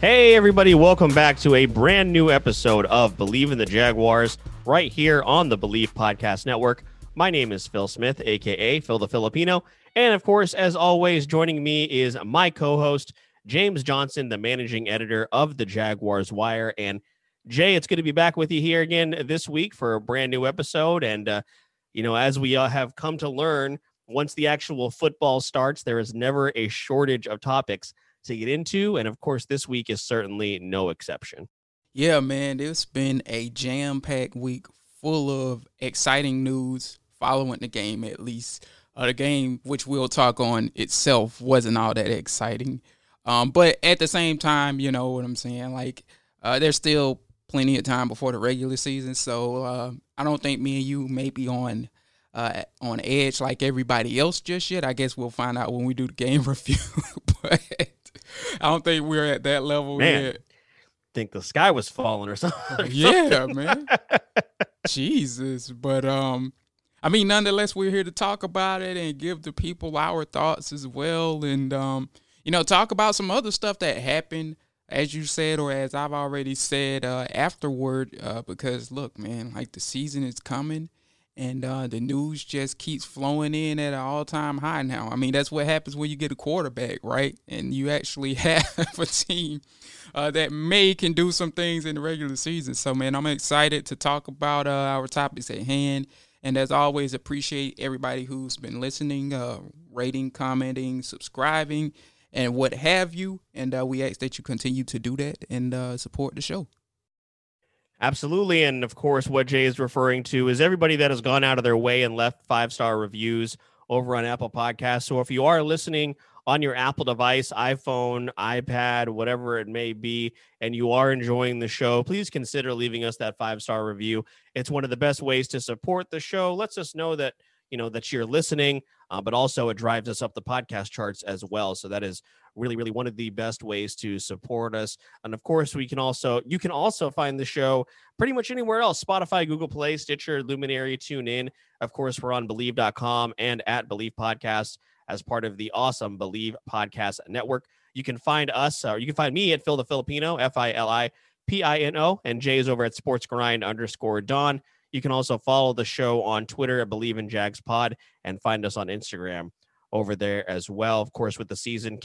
Hey, everybody, welcome back to a brand new episode of Believe in the Jaguars right here on the Believe Podcast Network. My name is Phil Smith, a.k.a. Phil the Filipino. And of course, as always, joining me is my co-host, James Johnson, the managing editor of the Jaguars Wire. And Jay, it's good to be back with you here again this week for a brand new episode. And, as we have come to learn, once the actual football starts, there is never a shortage of topics to get into, and of course this week is certainly no exception. Yeah, man, it's been a jam-packed week full of exciting news following the game. At least the game, which we'll talk on itself, wasn't all that exciting, but at the same time, you know what I'm saying, like there's still plenty of time before the regular season, so I don't think me and you may be on edge like everybody else just yet. I guess we'll find out when we do the game review. But I don't think we're at that level yet. I think the sky was falling or something. Yeah, man. Jesus. But, nonetheless, we're here to talk about it and give the people our thoughts as well. And, talk about some other stuff that happened, as you said, or as I've already said, afterward. Because, look, man, like the season is coming. And the news just keeps flowing in at an all-time high now. I mean, that's what happens when you get a quarterback, right? And you actually have a team that can do some things in the regular season. So, man, I'm excited to talk about our topics at hand. And as always, appreciate everybody who's been listening, rating, commenting, subscribing, and what have you. And we ask that you continue to do that and support the show. Absolutely. And of course, what Jay is referring to is everybody that has gone out of their way and left 5-star reviews over on Apple Podcasts. So if you are listening on your Apple device, iPhone, iPad, whatever it may be, and you are enjoying the show, please consider leaving us that 5-star review. It's one of the best ways to support the show. Lets us know that, that you're listening, but also it drives us up the podcast charts as well. So that is really, really one of the best ways to support us. And of course, you can also find the show pretty much anywhere else: Spotify, Google Play, Stitcher, Luminary, TuneIn. Of course, we're on Believe.com and at Believe Podcasts as part of the awesome Believe Podcast Network. You can find us, or you can find me at Phil the Filipino, Philipino, and Jay's over at SportsGrind_Don. You can also follow the show on Twitter at Believe in Jags Pod and find us on Instagram over there as well. Of course, with the season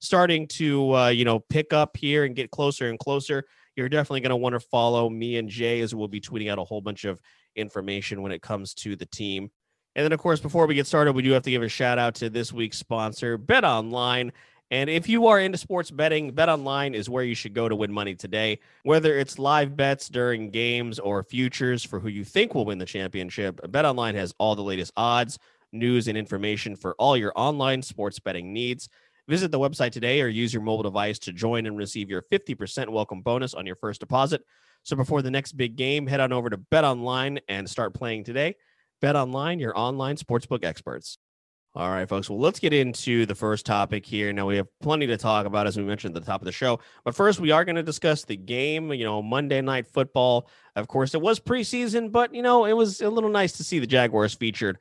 starting to, pick up here and get closer and closer, you're definitely going to want to follow me and Jay, as we'll be tweeting out a whole bunch of information when it comes to the team. And then, of course, before we get started, we do have to give a shout out to this week's sponsor, BetOnline. And if you are into sports betting, BetOnline is where you should go to win money today. Whether it's live bets during games or futures for who you think will win the championship, BetOnline has all the latest odds, news, and information for all your online sports betting needs. Visit the website today or use your mobile device to join and receive your 50% welcome bonus on your first deposit. So before the next big game, head on over to BetOnline and start playing today. BetOnline, your online sportsbook experts. All right, folks. Well, let's get into the first topic here. Now, we have plenty to talk about, as we mentioned at the top of the show. But first, we are going to discuss the game, Monday Night Football. Of course, it was preseason, but, it was a little nice to see the Jaguars featured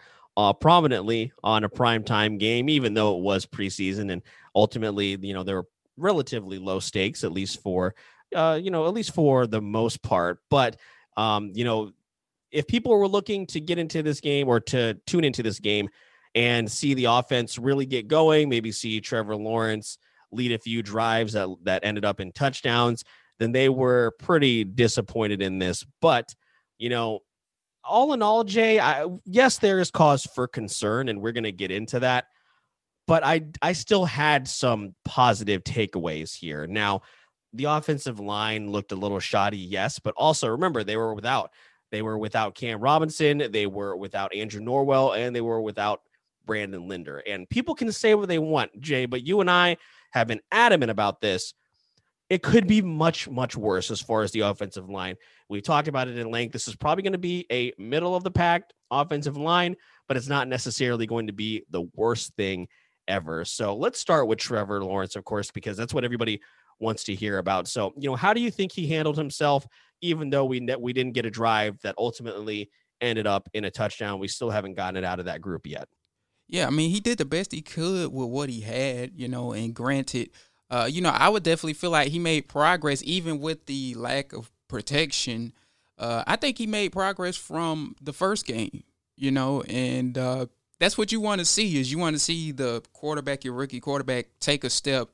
prominently on a primetime game, even though it was preseason. And ultimately, there were relatively low stakes, at least for the most part. But, if people were looking to get into this game or to tune into this game, and see the offense really get going, maybe see Trevor Lawrence lead a few drives that ended up in touchdowns, then they were pretty disappointed in this. But, you know, all in all, Jay, yes, there is cause for concern, and we're going to get into that. But I still had some positive takeaways here. Now, the offensive line looked a little shoddy, yes, but also remember they were without Cam Robinson, they were without Andrew Norwell, and they were without Brandon Linder. And people can say what they want, Jay, but you and I have been adamant about this. It could be much, much worse as far as the offensive line. We talked about it in length. This is probably going to be a middle of the pack offensive line, but it's not necessarily going to be the worst thing ever. So let's start with Trevor Lawrence, of course, because that's what everybody wants to hear about. So, you know, how do you think he handled himself? Even though we didn't get a drive that ultimately ended up in a touchdown, we still haven't gotten it out of that group yet. Yeah, I mean, he did the best he could with what he had, you know, and granted, you know, I would definitely feel like he made progress even with the lack of protection. I think he made progress from the first game, you know, and that's what you want to see is you want to see the quarterback, your rookie quarterback, take a step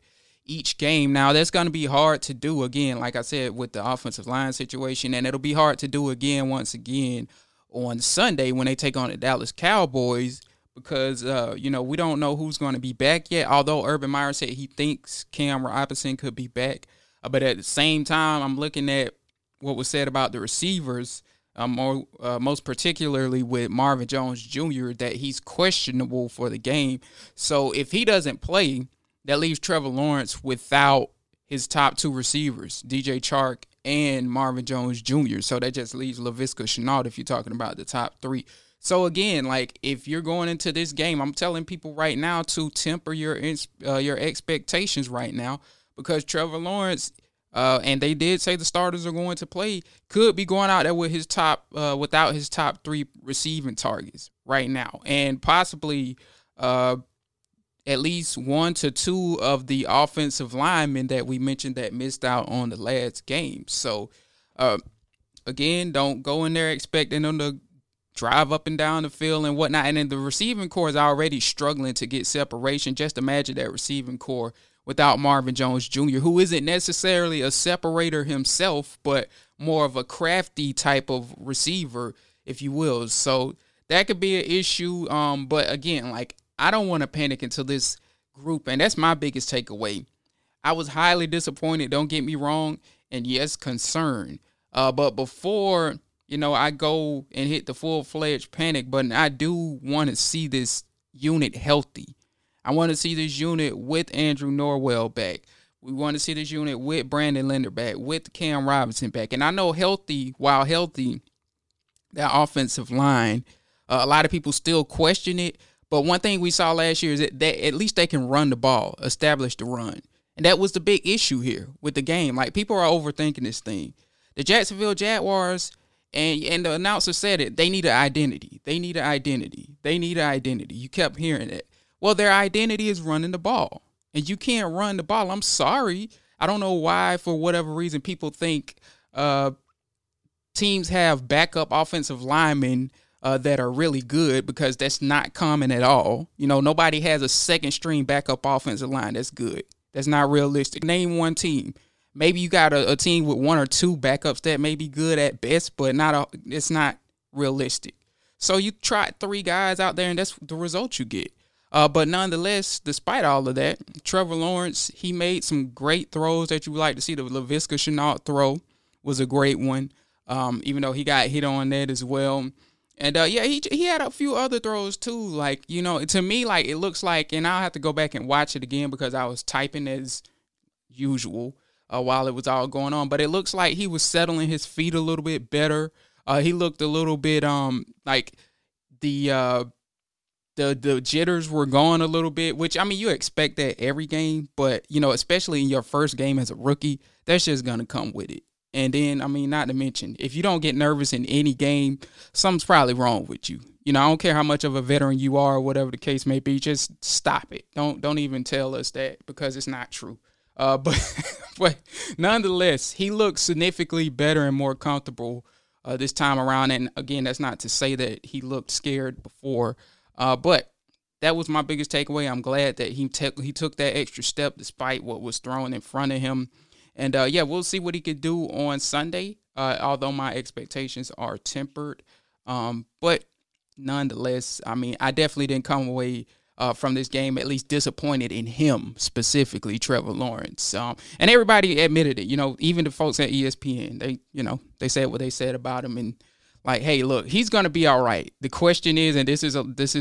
each game. Now, that's going to be hard to do again, like I said, with the offensive line situation, and it'll be hard to do once again on Sunday when they take on the Dallas Cowboys because, you know, we don't know who's going to be back yet, although Urban Meyer said he thinks Cam Robinson could be back. But at the same time, I'm looking at what was said about the receivers, most particularly with Marvin Jones Jr., that he's questionable for the game. So if he doesn't play, that leaves Trevor Lawrence without his top two receivers, DJ Chark and Marvin Jones Jr. So that just leaves Laviska Shenault if you're talking about the top three. So, again, like, if you're going into this game, I'm telling people right now to temper your expectations right now because Trevor Lawrence, and they did say the starters are going to play, could be going out there with his without his top three receiving targets right now and possibly at least one to two of the offensive linemen that we mentioned that missed out on the last game. So, again, don't go in there expecting them to drive up and down the field and whatnot. And then the receiving corps is already struggling to get separation. Just imagine that receiving corps without Marvin Jones Jr., who isn't necessarily a separator himself, but more of a crafty type of receiver, if you will. So that could be an issue. But again, like, I don't want to panic until this group, and that's my biggest takeaway. I was highly disappointed, don't get me wrong, and yes, concerned. But before, you know, I go and hit the full-fledged panic button, I do want to see this unit healthy. I want to see this unit with Andrew Norwell back. We want to see this unit with Brandon Linder back, with Cam Robinson back. And I know while healthy, that offensive line, a lot of people still question it. But one thing we saw last year is that at least they can run the ball, establish the run. And that was the big issue here with the game. Like, people are overthinking this thing. The Jacksonville Jaguars, and the announcer said it, they need an identity. They need an identity. They need an identity. You kept hearing it. Well, their identity is running the ball. And you can't run the ball. I'm sorry. I don't know why, for whatever reason, people think teams have backup offensive linemen that are really good, because that's not common at all. You know, nobody has a second string backup offensive line that's good. That's not realistic. Name one team. Maybe you got a team with one or two backups that may be good at best, but it's not realistic. So you tried three guys out there, and that's the result you get. But nonetheless, despite all of that, Trevor Lawrence, he made some great throws that you would like to see. The Laviska Shenault throw was a great one, even though he got hit on that as well. And, yeah, he had a few other throws, too. Like, you know, to me, like, it looks like, and I'll have to go back and watch it again because I was typing as usual while it was all going on. But it looks like he was settling his feet a little bit better. He looked a little bit like the jitters were gone a little bit, which, I mean, you expect that every game. But, you know, especially in your first game as a rookie, that's just going to come with it. And then, I mean, not to mention, if you don't get nervous in any game, something's probably wrong with you. You know, I don't care how much of a veteran you are or whatever the case may be. Just stop it. Don't even tell us that, because it's not true. But, but nonetheless, he looks significantly better and more comfortable this time around. And, again, that's not to say that he looked scared before. But that was my biggest takeaway. I'm glad that he took that extra step despite what was thrown in front of him. And, yeah, we'll see what he could do on Sunday, although my expectations are tempered. But nonetheless, I mean, I definitely didn't come away from this game at least disappointed in him, specifically Trevor Lawrence. And everybody admitted it, you know, even the folks at ESPN, they said what they said about him. And, like, hey, look, he's going to be all right. The question is, and this is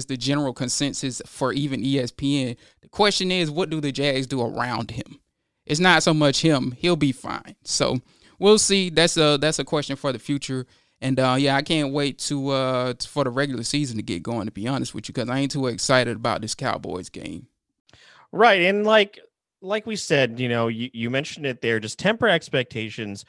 the general consensus for even ESPN, the question is, what do the Jags do around him? It's not so much him. He'll be fine. So we'll see. That's a question for the future. And, yeah, I can't wait for the regular season to get going, to be honest with you, because I ain't too excited about this Cowboys game. Right. And like we said, you know, you mentioned it there, just temper expectations.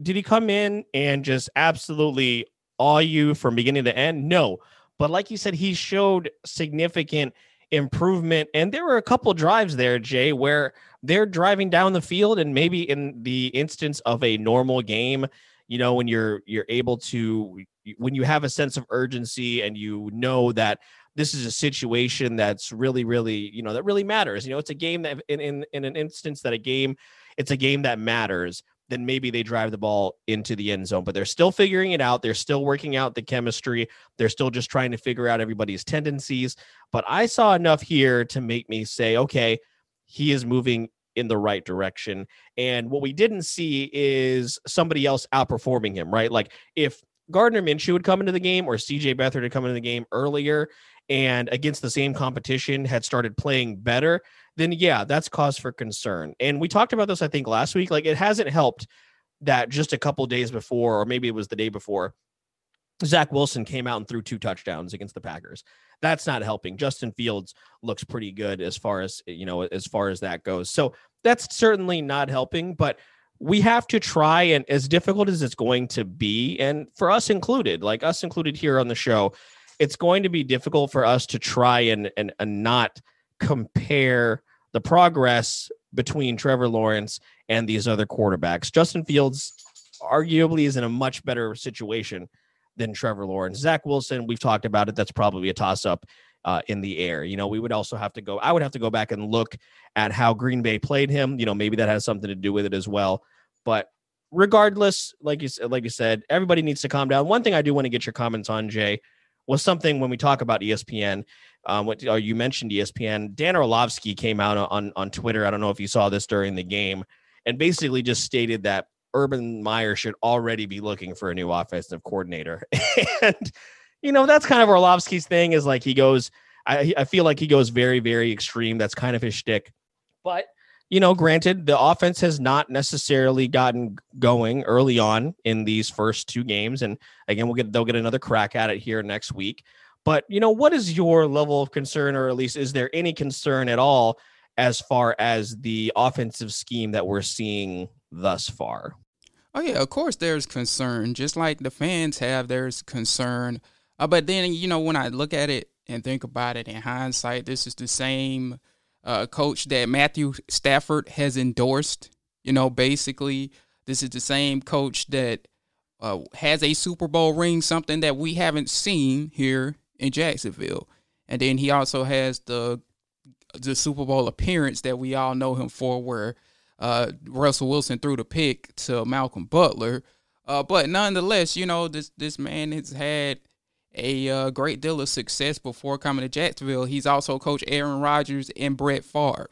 Did he come in and just absolutely awe you from beginning to end? No. But like you said, he showed significant improvement. And there were a couple drives there, Jay, where they're driving down the field. And maybe in the instance of a normal game, you know, when you're able to, when you have a sense of urgency and you know that this is a situation that's really, really, you know, that really matters. You know, it's a game that in an instance that it's a game that matters. Then maybe they drive the ball into the end zone, but they're still figuring it out. They're still working out the chemistry. They're still just trying to figure out everybody's tendencies. But I saw enough here to make me say, okay, he is moving in the right direction. And what we didn't see is somebody else outperforming him, right? Like if Gardner Minshew would come into the game or C.J. Beathard had come into the game earlier and against the same competition had started playing better, then yeah, that's cause for concern. And we talked about this, I think, last week. Like, it hasn't helped that just a couple days before, or maybe it was the day before, Zach Wilson came out and threw 2 touchdowns against the Packers. That's not helping. Justin Fields looks pretty good as far as that goes. So that's certainly not helping, but we have to try, and as difficult as it's going to be, and for us included, like us included here on the show, it's going to be difficult for us to try and not compare the progress between Trevor Lawrence and these other quarterbacks. Justin Fields arguably is in a much better situation than Trevor Lawrence. Zach Wilson, we've talked about it. That's probably a toss-up in the air. You know, I would have to go back and look at how Green Bay played him. You know, maybe that has something to do with it as well. But regardless, like you said, everybody needs to calm down. One thing I do want to get your comments on, Jay, was something when we talk about ESPN. You mentioned ESPN. Dan Orlovsky came out on Twitter. I don't know if you saw this during the game, and basically just stated that Urban Meyer should already be looking for a new offensive coordinator. And, you know, that's kind of Orlovsky's thing, is like he goes, I feel like he goes very, very extreme. That's kind of his shtick. But, you know, granted, the offense has not necessarily gotten going early on in these first 2 games. And again, they'll get another crack at it here next week. But, you know, what is your level of concern, or at least is there any concern at all as far as the offensive scheme that we're seeing thus far? Oh, yeah, of course there's concern. Just like the fans have, there's concern. But then, you know, when I look at it and think about it in hindsight, this is the same coach that Matthew Stafford has endorsed. You know, basically, this is the same coach that has a Super Bowl ring, something that we haven't seen here in Jacksonville. And then he also has the Super Bowl appearance that we all know him for, where Russell Wilson threw the pick to Malcolm Butler. But nonetheless, you know, this man has had a great deal of success before coming to Jacksonville. He's also coached Aaron Rodgers and Brett Favre.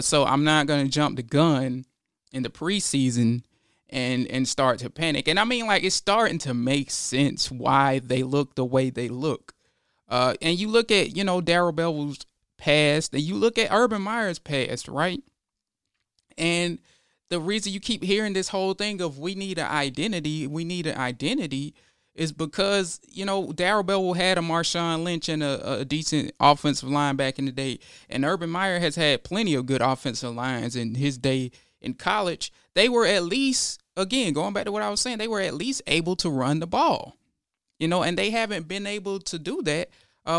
So I'm not going to jump the gun in the preseason and start to panic. And I mean, like, it's starting to make sense why they look the way they look. And you look at, you know, Darryl Bevell's past, and you look at Urban Meyer's past, right? And the reason you keep hearing this whole thing of we need an identity is because, you know, Darryl Bevell had a Marshawn Lynch and a decent offensive line back in the day, and Urban Meyer has had plenty of good offensive lines in his day in college. They were at least, again, going back to what I was saying, they were at least able to run the ball, you know, and they haven't been able to do that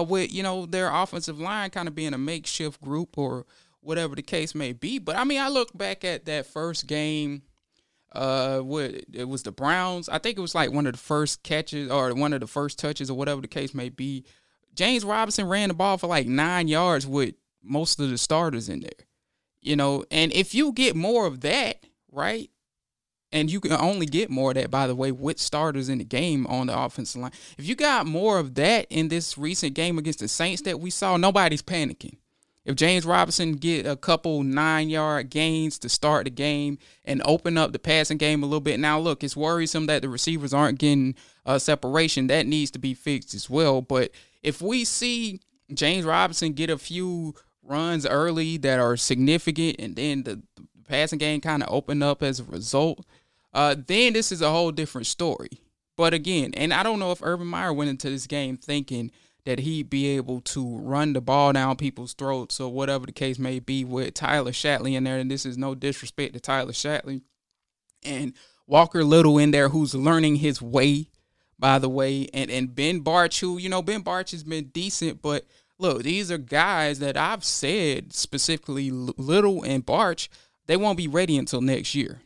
with, you know, their offensive line kind of being a makeshift group or whatever the case may be. But, I mean, I look back at that first game, it was the Browns. I think it was like one of the first catches or one of the first touches or whatever the case may be. James Robinson ran the ball for like 9 yards with most of the starters in there, you know. And if you get more of that, right, and you can only get more of that, by the way, with starters in the game on the offensive line. If you got more of that in this recent game against the Saints that we saw, nobody's panicking. If James Robinson get a couple 9-yard gains to start the game and open up the passing game a little bit. Now, look, it's worrisome that the receivers aren't getting separation. That needs to be fixed as well. But if we see James Robinson get a few runs early that are significant and then the passing game kind of open up as a result, then this is a whole different story. But again, and I don't know if Urban Meyer went into this game thinking that he'd be able to run the ball down people's throats or whatever the case may be with Tyler Shatley in there. And this is no disrespect to Tyler Shatley. And Walker Little in there, who's learning his way, by the way. And Ben Bartsch, who, you know, Ben Bartsch has been decent. But, look, these are guys that I've said, specifically Little and Bartsch, they won't be ready until next year.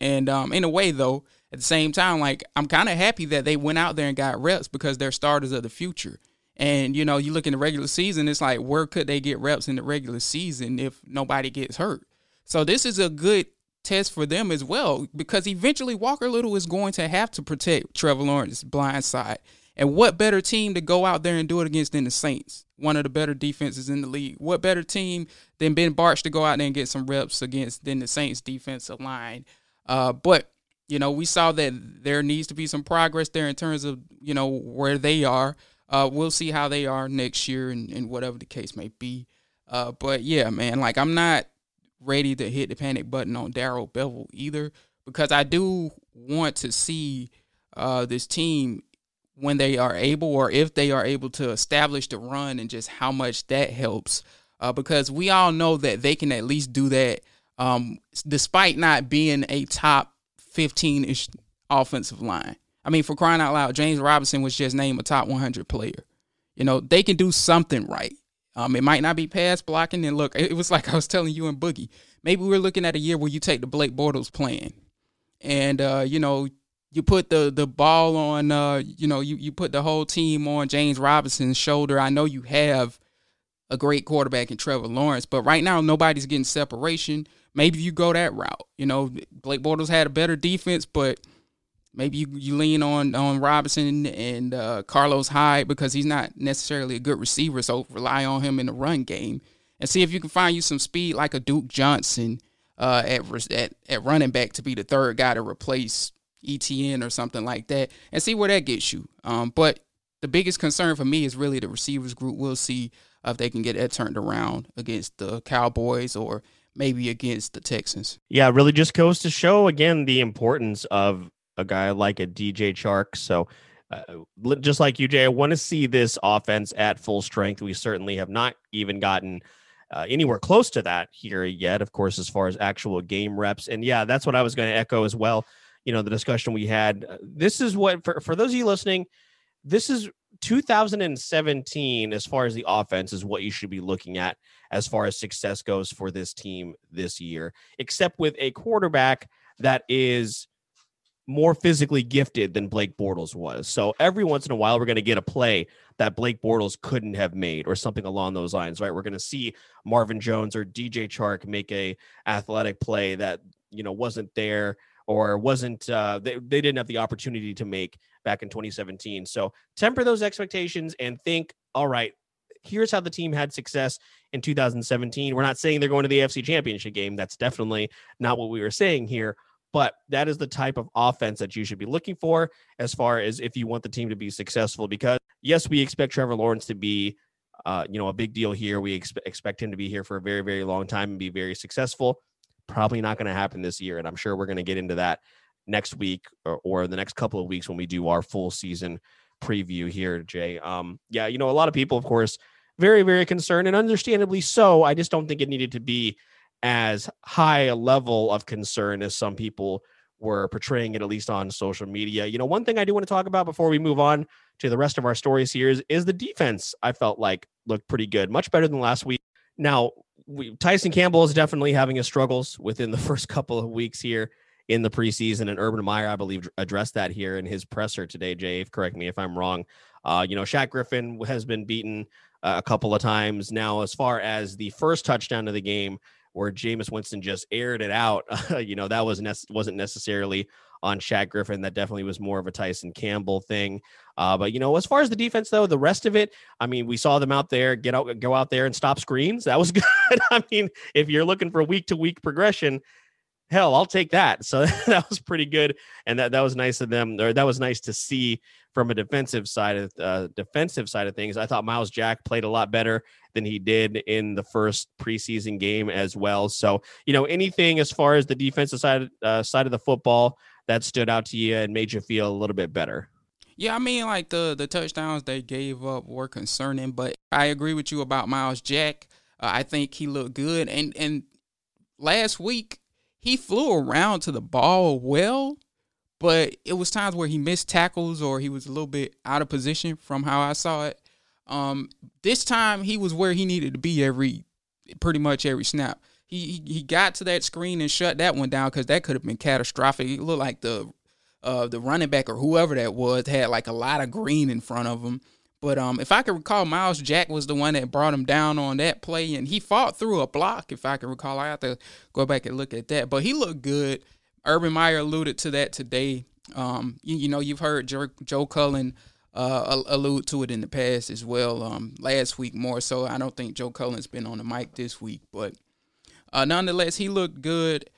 And in a way, though, at the same time, like, I'm kind of happy that they went out there and got reps because they're starters of the future. And, you know, you look in the regular season, it's like, where could they get reps in the regular season if nobody gets hurt? So this is a good test for them as well, because eventually Walker Little is going to have to protect Trevor Lawrence's blind side. And what better team to go out there and do it against than the Saints, one of the better defenses in the league? What better team than Ben Bartsch to go out there and get some reps against than the Saints defensive line? But, you know, we saw that there needs to be some progress there in terms of, you know, where they are. We'll see how they are next year and whatever the case may be. But, yeah, man, like, I'm not ready to hit the panic button on Darryl Bevell either, because I do want to see this team when they are able, or if they are able, to establish the run and just how much that helps. Because we all know that they can at least do that despite not being a top 15-ish offensive line. I mean, for crying out loud, James Robinson was just named a top 100 player. You know, they can do something right. It might not be pass blocking. And look, it was like I was telling you and Boogie, maybe we're looking at a year where you take the Blake Bortles plan and, you know, you put the ball on, you know, you put the whole team on James Robinson's shoulder. I know you have a great quarterback in Trevor Lawrence, but right now nobody's getting separation. Maybe you go that route. You know, Blake Bortles had a better defense, but maybe you lean on Robinson and Carlos Hyde, because he's not necessarily a good receiver, so rely on him in the run game and see if you can find you some speed like a Duke Johnson at running back to be the third guy to replace Etienne or something like that, and see where that gets you. But the biggest concern for me is really the receivers group. We'll see if they can get that turned around against the Cowboys or maybe against the Texans. Yeah, it really just goes to show, again, the importance of a guy like a DJ Chark. So just like you, Jay, I want to see this offense at full strength. We certainly have not even gotten anywhere close to that here yet, of course, as far as actual game reps. And yeah, that's what I was going to echo as well. You know, the discussion we had, this is what, for those of you listening, this is 2017, as far as the offense is what you should be looking at as far as success goes for this team this year, except with a quarterback that is more physically gifted than Blake Bortles was. So every once in a while, we're going to get a play that Blake Bortles couldn't have made or something along those lines, right? We're going to see Marvin Jones or DJ Chark make a athletic play that, you know, wasn't there or wasn't, they didn't have the opportunity to make back in 2017. So temper those expectations and think, all right, here's how the team had success in 2017. We're not saying they're going to the AFC Championship game. That's definitely not what we were saying here. But that is the type of offense that you should be looking for as far as if you want the team to be successful, because yes, we expect Trevor Lawrence to be, you know, a big deal here. We expect him to be here for a very, very long time and be very successful. Probably not going to happen this year. And I'm sure we're going to get into that next week or the next couple of weeks when we do our full season preview here, Jay. Yeah, you know, a lot of people, of course, very, very concerned, and understandably so. I just don't think it needed to be as high a level of concern as some people were portraying it, at least on social media. You know, one thing I do want to talk about before we move on to the rest of our stories here is the defense. I felt like looked pretty good, much better than last week. Now, Tyson Campbell is definitely having his struggles within the first couple of weeks here. in the preseason. And Urban Meyer, I believe, addressed that here in his presser today. Jay, correct me if I'm wrong. Shaq Griffin has been beaten a couple of times now. As far as the first touchdown of the game, where Jameis Winston just aired it out, that wasn't necessarily on Shaq Griffin. That definitely was more of a Tyson Campbell thing. But as far as the defense, though, the rest of it, I mean, we saw them out there, go out there and stop screens. That was good. I mean, if you're looking for week to week progression, hell, I'll take that. So that was pretty good. And that was nice of them, or that was nice to see from a defensive side of things. I thought Miles Jack played a lot better than he did in the first preseason game as well. So, anything as far as the defensive side of the football that stood out to you and made you feel a little bit better? Yeah, I mean, like the touchdowns they gave up were concerning, but I agree with you about Miles Jack. I think he looked good. And last week, he flew around to the ball well, but it was times where he missed tackles or he was a little bit out of position from how I saw it. This time he was where he needed to be pretty much every snap. He got to that screen and shut that one down because that could have been catastrophic. It looked like the running back or whoever that was had like a lot of green in front of him. But if I can recall, Miles Jack was the one that brought him down on that play, and he fought through a block, if I can recall. I have to go back and look at that. But he looked good. Urban Meyer alluded to that today. You've heard Joe Cullen allude to it in the past as well, last week more so. I don't think Joe Cullen's been on the mic this week. But nonetheless, he looked good.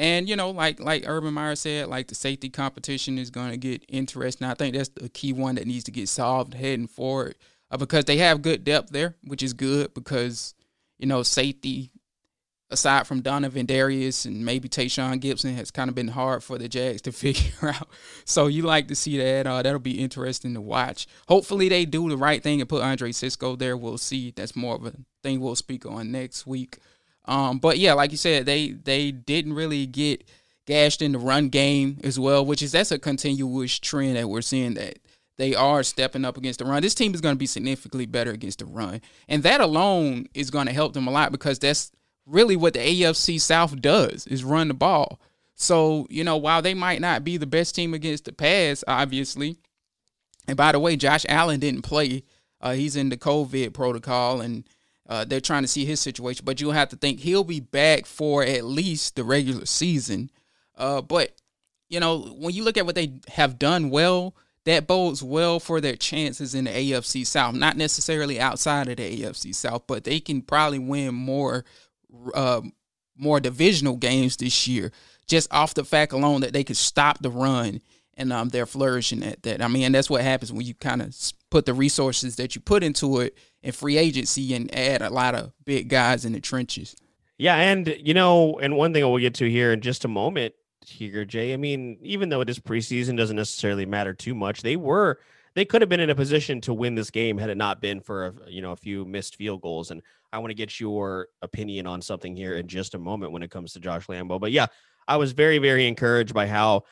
And Urban Meyer said, like the safety competition is going to get interesting. I think that's the key one that needs to get solved heading forward because they have good depth there, which is good because, safety, aside from Donovan Darius and maybe Tayshawn Gibson, has kind of been hard for the Jags to figure out. So you like to see that. That'll be interesting to watch. Hopefully they do the right thing and put Andre Sisco there. We'll see. That's more of a thing we'll speak on next week. But yeah, like you said, they didn't really get gashed in the run game as well, that's a continuous trend that we're seeing, that they are stepping up against the run. This team is going to be significantly better against the run, and that alone is going to help them a lot because that's really what the AFC South does, is run the ball. So, while they might not be the best team against the pass, obviously, and by the way, Josh Allen didn't play. He's in the COVID protocol, and they're trying to see his situation, but you'll have to think he'll be back for at least the regular season. But when you look at what they have done well, that bodes well for their chances in the AFC South, not necessarily outside of the AFC South, but they can probably win more divisional games this year, just off the fact alone that they could stop the run. And they're flourishing at that. I mean, that's what happens when you kind of put the resources that you put into it in free agency and add a lot of big guys in the trenches. Yeah, and one thing we'll get to here in just a moment here, Jay. I mean, even though it is preseason, doesn't necessarily matter too much. They could have been in a position to win this game had it not been for a few missed field goals. And I want to get your opinion on something here in just a moment when it comes to Josh Lambo. But yeah, I was very, very encouraged by how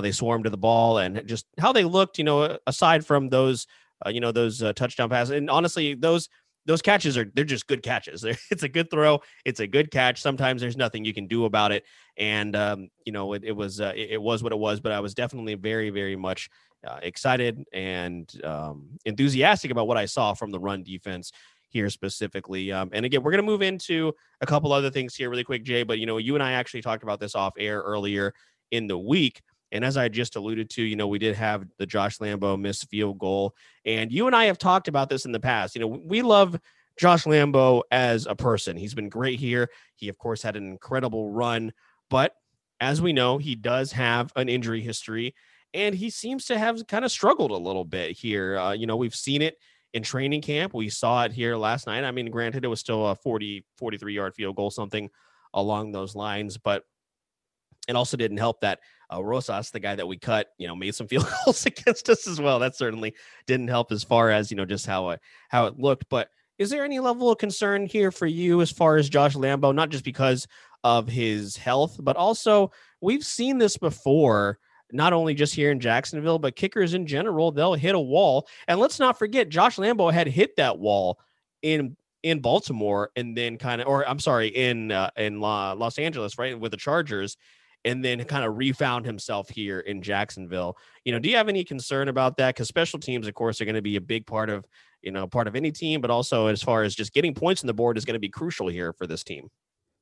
they swarmed to the ball and just how they looked, aside from those touchdown passes. And honestly, those catches they're just good catches. It's a good throw. It's a good catch. Sometimes there's nothing you can do about it. And, it was what it was, but I was definitely very, very much excited and enthusiastic about what I saw from the run defense here specifically. And again, we're going to move into a couple other things here really quick, Jay, but you and I actually talked about this off air earlier in the week. And as I just alluded to, we did have the Josh Lambo missed field goal. And you and I have talked about this in the past. We love Josh Lambo as a person. He's been great here. He, of course, had an incredible run. But as we know, he does have an injury history. And he seems to have kind of struggled a little bit here. We've seen it in training camp. We saw it here last night. I mean, granted, it was still a 43-yard field goal, something along those lines. But it also didn't help that Rosas, the guy that we cut, made some field goals against us as well. That certainly didn't help as far as, just how it looked. But is there any level of concern here for you as far as Josh Lambo, not just because of his health, but also we've seen this before, not only just here in Jacksonville, but kickers in general, they'll hit a wall. And let's not forget, Josh Lambo had hit that wall in Baltimore and then in Los Angeles, right, with the Chargers. and then kind of refound himself here in Jacksonville. You know, do you have any concern about that? Because special teams, of course, are going to be a big part of, you know, part of any team, but also as far as just getting points on the board is going to be crucial here for this team.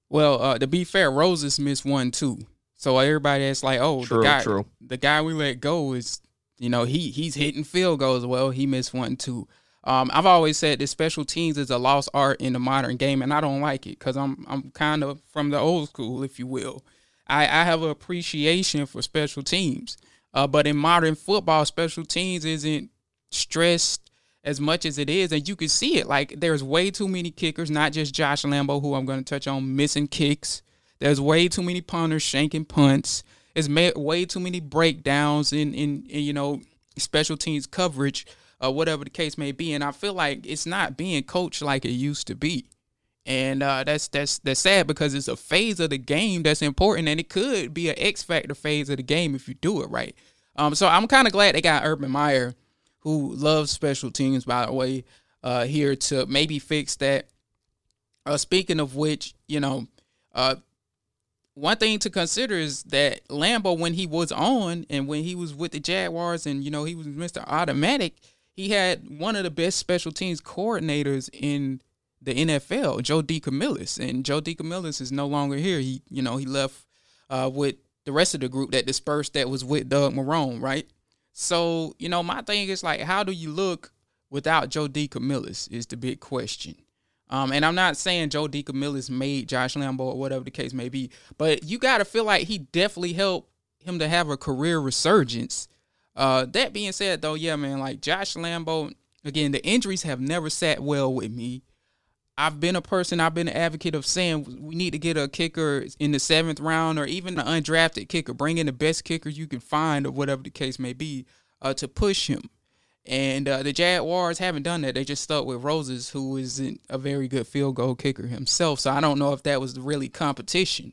Well, to be fair, Roses missed one too. So everybody that's like, oh, the guy we let go is, you know, he's hitting field goals. Well, he missed one too. I've always said that special teams is a lost art in the modern game, and I don't like it because I'm kind of from the old school, if you will. I have an appreciation for special teams, but in modern football, special teams isn't stressed as much as it is, and you can see it. Like, there's way too many kickers, not just Josh Lambo, who I'm going to touch on, missing kicks. There's way too many punters shanking punts. There's way too many breakdowns in you know, special teams coverage, whatever the case may be. And I feel like it's not being coached like it used to be. And that's sad because it's a phase of the game that's important, and it could be an X factor phase of the game if you do it right. So I'm kind of glad they got Urban Meyer, who loves special teams, by the way, here to maybe fix that. Speaking of which, you know, one thing to consider is that Lambo, when he was on and when he was with the Jaguars and, you know, he was Mr. Automatic, he had one of the best special teams coordinators in the NFL, Joe DeCamillis. And Joe DeCamillis is no longer here. He, you know, he left with the rest of the group that dispersed that was with Doug Marrone, right? So, you know, my thing is, like, how do you look without Joe DeCamillis is the big question. And I'm not saying Joe DeCamillis made Josh Lambo or whatever the case may be, but you got to feel like he definitely helped him to have a career resurgence. That being said, though, yeah, man, like Josh Lambo, again, the injuries have never sat well with me. I've been an advocate of saying we need to get a kicker in the 7th round or even an undrafted kicker, bring in the best kicker you can find or whatever the case may be to push him. And the Jaguars haven't done that. They just stuck with Roses, who isn't a very good field goal kicker himself. So I don't know if that was really competition.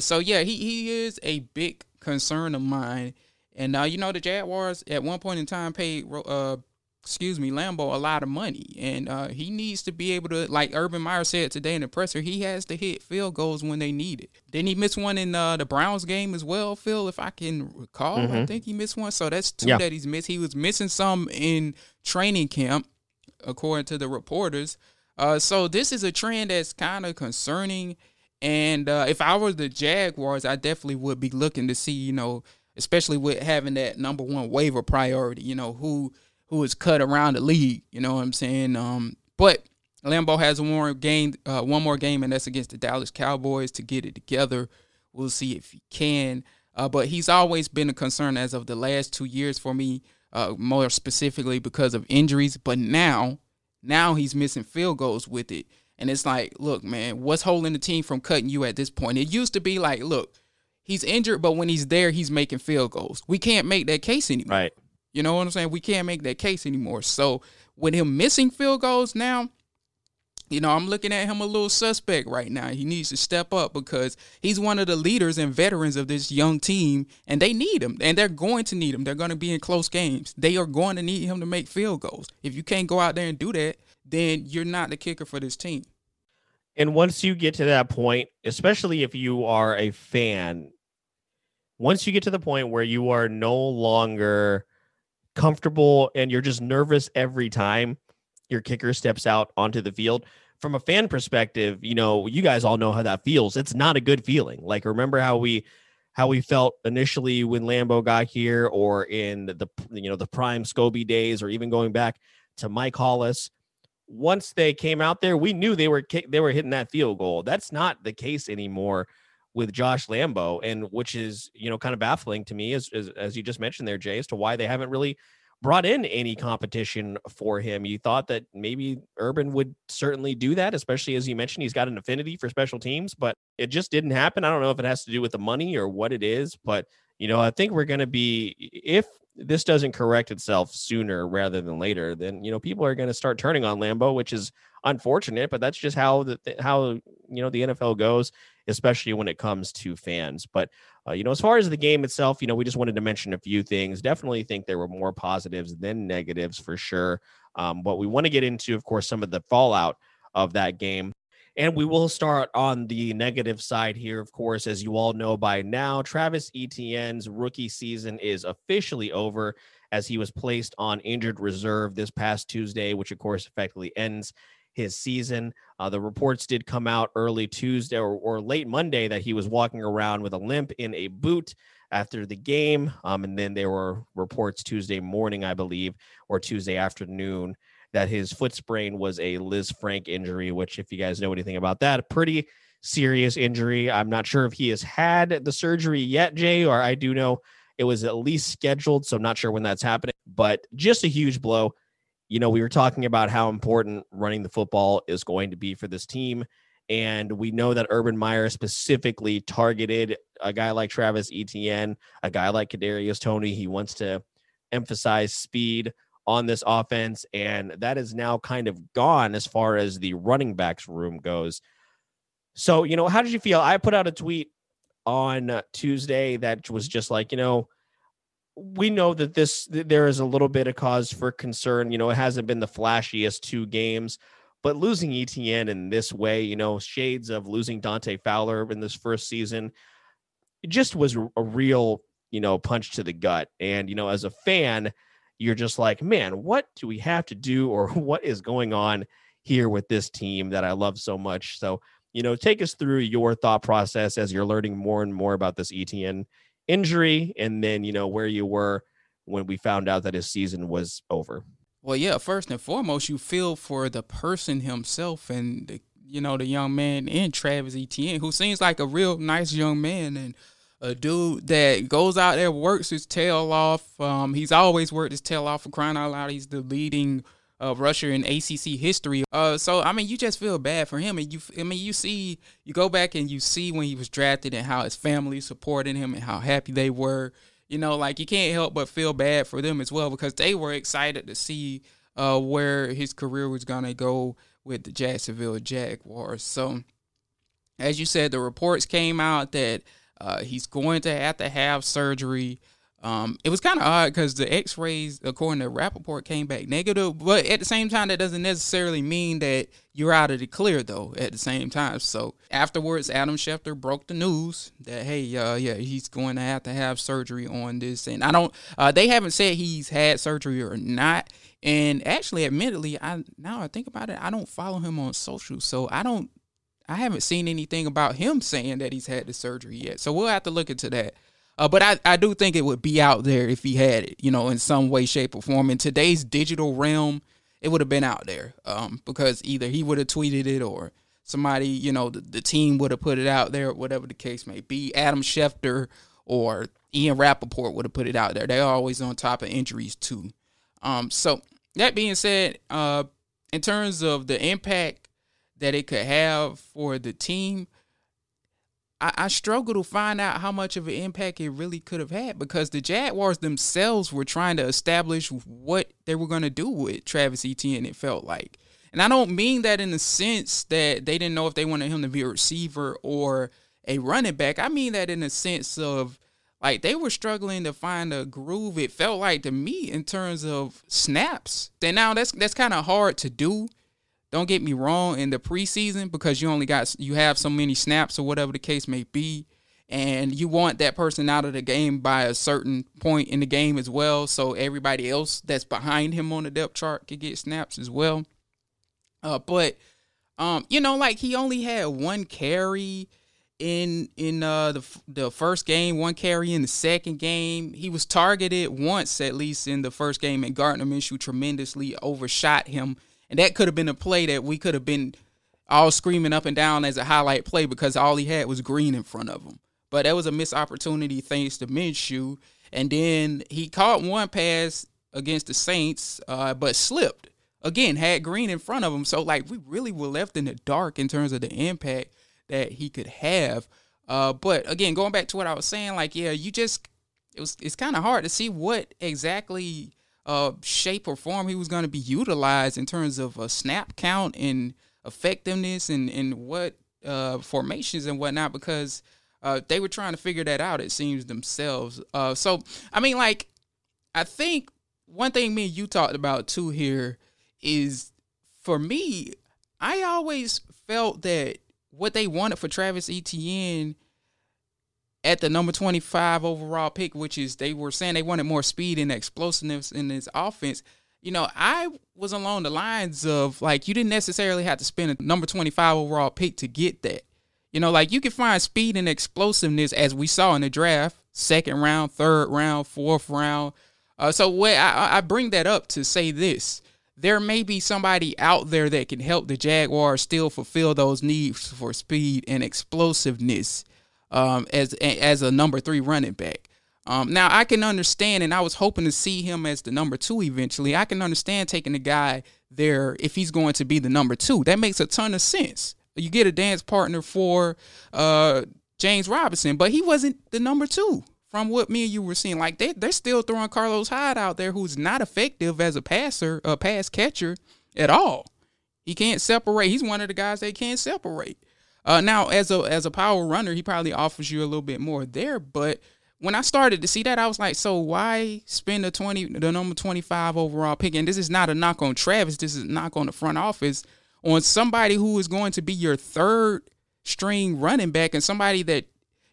So, yeah, he is a big concern of mine. And, you know, the Jaguars at one point in time paid, Lambo a lot of money. And he needs to be able to, like Urban Meyer said today in the presser, he has to hit field goals when they need it. Didn't he miss one in the Browns game as well, Phil, if I can recall? Mm-hmm. I think he missed one. So that's two that he's missed. He was missing some in training camp, according to the reporters. So this is a trend that's kind of concerning. And if I were the Jaguars, I definitely would be looking to see, you know, especially with having that number one waiver priority, you know, who is cut around the league, you know what I'm saying? But Lambo has one more game, and that's against the Dallas Cowboys to get it together. We'll see if he can. But he's always been a concern as of the last 2 years for me, more specifically because of injuries. But now he's missing field goals with it. And it's like, look, man, what's holding the team from cutting you at this point? It used to be like, look, he's injured, but when he's there, he's making field goals. We can't make that case anymore. Right. You know what I'm saying? We can't make that case anymore. So with him missing field goals now, you know, I'm looking at him a little suspect right now. He needs to step up because he's one of the leaders and veterans of this young team, and they need him, and they're going to need him. They're going to be in close games. They are going to need him to make field goals. If you can't go out there and do that, then you're not the kicker for this team. And once you get to that point, especially if you are a fan, once you get to the point where you are no longer comfortable and you're just nervous every time your kicker steps out onto the field, from a fan perspective, you know, you guys all know how that feels. It's not a good feeling. Like, remember how we felt initially when Lambo got here, or in the, you know, the prime Scobie days, or even going back to Mike Hollis. Once they came out there, we knew they were hitting that field goal. That's not the case anymore with Josh Lambo, and which is, you know, kind of baffling to me, as you just mentioned there, Jay, as to why they haven't really brought in any competition for him. You thought that maybe Urban would certainly do that, especially as you mentioned, he's got an affinity for special teams, but it just didn't happen. I don't know if it has to do with the money or what it is, but, you know, I think we're going to be, if this doesn't correct itself sooner rather than later, then, you know, people are going to start turning on Lambo, which is unfortunate, but that's just how you know, the NFL goes, especially when it comes to fans. But, you know, as far as the game itself, you know, we just wanted to mention a few things. Definitely think there were more positives than negatives for sure. But we want to get into, of course, some of the fallout of that game. And we will start on the negative side here, of course. As you all know by now, Travis Etienne's rookie season is officially over as he was placed on injured reserve this past Tuesday, which, of course, effectively ends his season. The reports did come out early Tuesday or late Monday that he was walking around with a limp in a boot after the game. And then there were reports Tuesday morning, I believe, or Tuesday afternoon, that his foot sprain was a Liz Frank injury, which, if you guys know anything about that, a pretty serious injury. I'm not sure if he has had the surgery yet, Jay, or I do know it was at least scheduled, so I'm not sure when that's happening, but just a huge blow. You know, we were talking about how important running the football is going to be for this team, and we know that Urban Meyer specifically targeted a guy like Travis Etienne, a guy like Kadarius Toney. He wants to emphasize speed on this offense, and that is now kind of gone as far as the running backs room goes. So, you know, how did you feel? I put out a tweet on Tuesday that was just like, you know, we know that there is a little bit of cause for concern. You know, it hasn't been the flashiest two games, but losing Etienne in this way, you know, shades of losing Dante Fowler in this first season, it just was a real, you know, punch to the gut. And, you know, as a fan, you're just like, man, what do we have to do, or what is going on here with this team that I love so much? So, you know, take us through your thought process as you're learning more and more about this Etienne injury, and then, you know, where you were when we found out that his season was over. Well, yeah, first and foremost, you feel for the person himself and, you know, the young man in Travis Etienne, who seems like a real nice young man and a dude that goes out there, works his tail off. He's always worked his tail off, for crying out loud. He's the leading rusher in ACC history. So, I mean, you just feel bad for him. And you go back and you see when he was drafted and how his family supported him and how happy they were. You know, like, you can't help but feel bad for them as well, because they were excited to see where his career was going to go with the Jacksonville Jaguars. So, as you said, the reports came out that he's going to have surgery. It was kind of odd because the x-rays, according to Rappaport, came back negative. But at the same time, that doesn't necessarily mean that you're out of the clear, though, at the same time. So afterwards, Adam Schefter broke the news that, hey, he's going to have surgery on this. And they haven't said he's had surgery or not. And actually, admittedly, now I think about it, I don't follow him on social. So I haven't seen anything about him saying that he's had the surgery yet. So we'll have to look into that. But I do think it would be out there if he had it, you know, in some way, shape, or form. In today's digital realm, it would have been out there because either he would have tweeted it or somebody, you know, the team would have put it out there, whatever the case may be. Adam Schefter or Ian Rappaport would have put it out there. They're always on top of injuries, too. So that being said, in terms of the impact that it could have for the team, I struggle to find out how much of an impact it really could have had, because the Jaguars themselves were trying to establish what they were going to do with Travis Etienne, it felt like. And I don't mean that in the sense that they didn't know if they wanted him to be a receiver or a running back. I mean that in the sense of, like, they were struggling to find a groove, it felt like to me, in terms of snaps. And now that's kind of hard to do. Don't get me wrong, in the preseason, because you have so many snaps or whatever the case may be, and you want that person out of the game by a certain point in the game as well, so everybody else that's behind him on the depth chart could get snaps as well. But you know, like, he only had one carry in the first game, one carry in the second game. He was targeted once, at least in the first game, and Gardner Minshew tremendously overshot him. And that could have been a play that we could have been all screaming up and down as a highlight play, because all he had was green in front of him. But that was a missed opportunity thanks to Minshew. And then he caught one pass against the Saints, but slipped. Again, had green in front of him. So, like, we really were left in the dark in terms of the impact that he could have. But, again, going back to what I was saying, like, yeah, it's kind of hard to see what exactly – shape or form he was going to be utilized in terms of a snap count and effectiveness and what formations and whatnot, because they were trying to figure that out, it seems, themselves. So, I mean, like, I think one thing me and you talked about, too, here is, for me, I always felt that what they wanted for Travis Etienne at the number 25 overall pick, which is they were saying they wanted more speed and explosiveness in this offense. You know, I was along the lines of, like, you didn't necessarily have to spend a number 25 overall pick to get that. You know, like, you can find speed and explosiveness, as we saw in the draft, second round, third round, fourth round. So what I bring that up to say this. There may be somebody out there that can help the Jaguars still fulfill those needs for speed and explosiveness as a number 3 running back. Now, I can understand, and I was hoping to see him as the number 2 eventually. I can understand taking the guy there if he's going to be the number 2. That makes a ton of sense. You get a dance partner for James Robinson, but he wasn't the number 2 from what me and you were seeing. Like, they're still throwing Carlos Hyde out there, who's not effective as a pass catcher at all. He can't separate. He's one of the guys they can't separate. Now, as a power runner, he probably offers you a little bit more there, but when I started to see that, I was like, so why spend the number 25 overall pick? And this is not a knock on Travis. This is a knock on the front office, on somebody who is going to be your third string running back and somebody that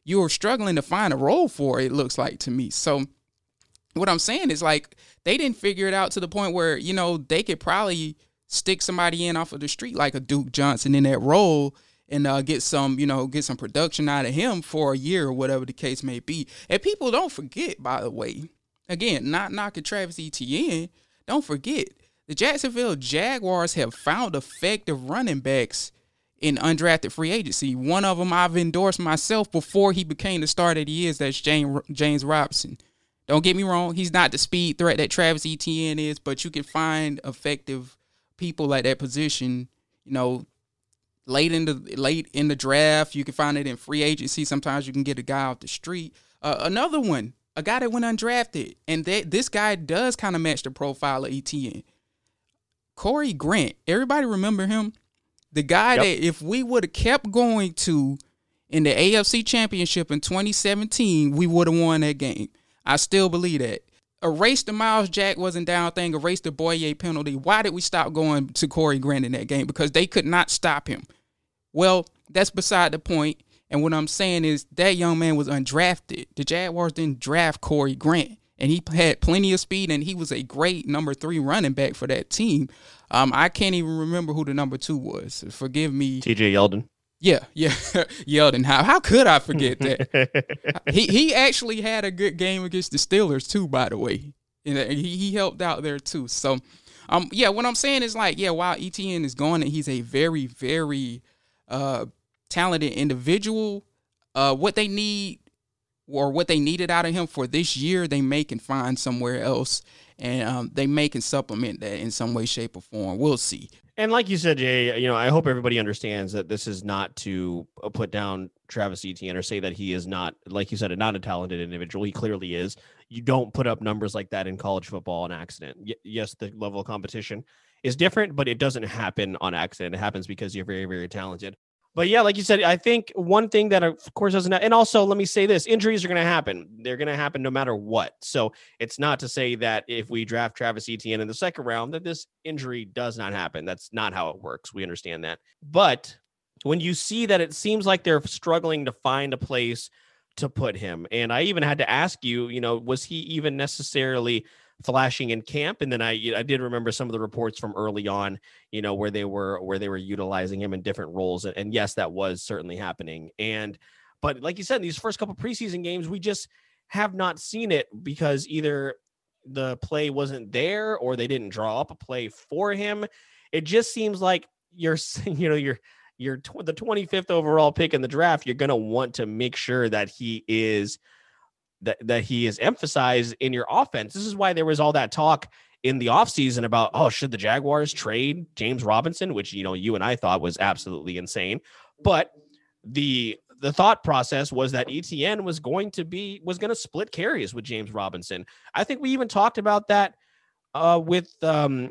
you're struggling to find a role for, it looks like to me. So what I'm saying is, like, they didn't figure it out to the point where, you know, they could probably stick somebody in off of the street like a Duke Johnson in that role and get some production out of him for a year or whatever the case may be. And people don't forget, by the way, again, not knocking Travis Etienne, don't forget, the Jacksonville Jaguars have found effective running backs in undrafted free agency. One of them I've endorsed myself before he became the star that he is, that's James Robinson. Don't get me wrong, he's not the speed threat that Travis Etienne is, but you can find effective people at that position, you know, late in the draft. You can find it in free agency. Sometimes you can get a guy off the street. Another one, a guy that went undrafted, and this guy does kind of match the profile of Etienne. Corey Grant, everybody remember him? The guy that if we would have kept going to in the AFC Championship in 2017, we would have won that game. I still believe that. Erase the Miles Jack wasn't down thing, erase the Boyer penalty. Why did we stop going to Corey Grant in that game? Because they could not stop him. Well, that's beside the point. And what I'm saying is that young man was undrafted. The Jaguars didn't draft Corey Grant, and he had plenty of speed, and he was a great number 3 running back for that team. I can't even remember who the number 2 was. Forgive me. TJ Yeldon. Yeah, Yeldon. How could I forget that? he actually had a good game against the Steelers too, by the way. And he helped out there too. So, what I'm saying is, like, while Etienne is gone and he's a very, very talented individual, what they need or what they needed out of him for this year, they may can find somewhere else, and they may can supplement that in some way, shape, or form. We'll see. And like you said, Jay, you know, I hope everybody understands that this is not to put down Travis Etienne or say that he is not, like you said, not a talented individual. He clearly is. You don't put up numbers like that in college football on accident. Yes, the level of competition is different, but it doesn't happen on accident. It happens because you're very, very talented. But yeah, like you said, I think one thing that, of course, doesn't, and also let me say this, injuries are going to happen. They're going to happen no matter what. So it's not to say that if we draft Travis Etienne in the second round, that this injury does not happen. That's not how it works. We understand that. But when you see that it seems like they're struggling to find a place to put him, and I even had to ask you, you know, was he even necessarily flashing in camp? And then I did remember some of the reports from early on, you know, where they were utilizing him in different roles. And yes, that was certainly happening. But like you said, in these first couple of preseason games, we just have not seen it because either the play wasn't there or they didn't draw up a play for him. It just seems like you're the 25th overall pick in the draft. You're going to want to make sure that he is emphasized in your offense. This is why there was all that talk in the offseason about, should the Jaguars trade James Robinson, which, you know, you and I thought was absolutely insane. But the thought process was that Etienne was going to split carries with James Robinson. I think we even talked about that with the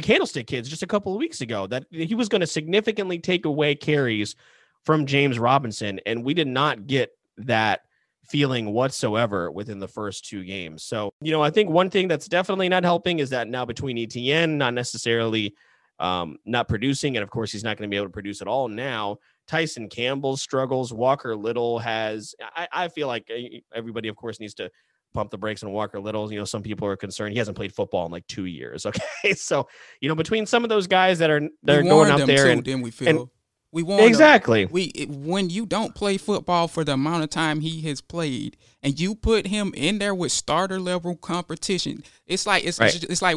Candlestick Kids just a couple of weeks ago, that he was going to significantly take away carries from James Robinson. And we did not get that feeling whatsoever within the first 2 games. So, you know, I think one thing that's definitely not helping is that now between Etienne, not necessarily not producing. And of course, he's not going to be able to produce at all now. Tyson Campbell struggles. Walker Little has, I feel like everybody, of course, needs to pump the brakes on Walker Little. You know, some people are concerned he hasn't played football in like 2 years. Okay. So, you know, between some of those guys that are going up there too, and we feel we want exactly them. When you don't play football for the amount of time he has played, and you put him in there with starter level competition, it's like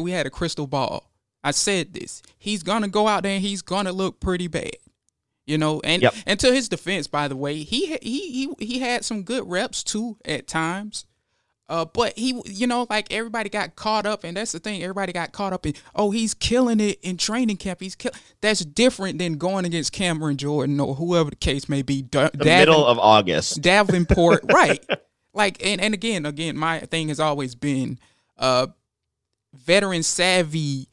we had a crystal ball. I said this. He's gonna go out there and he's gonna look pretty bad, you know. And and to his defense, by the way, he had some good reps too at times. But he, you know, like everybody got caught up, and that's the thing. Everybody got caught up in, oh, he's killing it in training camp. That's different than going against Cameron Jordan or whoever the case may be. The middle of August, Davenport, right? Like, and again, my thing has always been, veteran savvy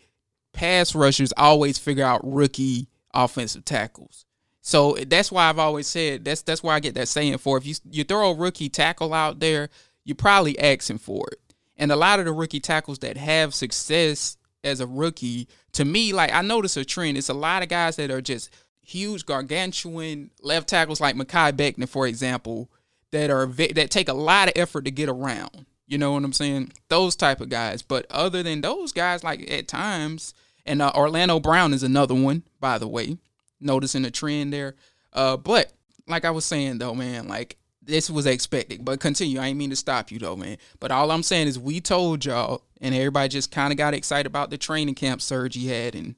pass rushers always figure out rookie offensive tackles. So that's why I've always said that's why I get that saying for. If you throw a rookie tackle out there, you're probably asking for it. And a lot of the rookie tackles that have success as a rookie, to me, like I notice a trend. It's a lot of guys that are just huge, gargantuan left tackles, like Mekhi Becton, for example, that take a lot of effort to get around. You know what I'm saying? Those type of guys. But other than those guys, like at times, and Orlando Brown is another one, by the way, noticing a trend there. But like I was saying, though, man, like, this was expected, but continue. I ain't mean to stop you though, man. But all I'm saying is we told y'all, and everybody just kind of got excited about the training camp surge he had and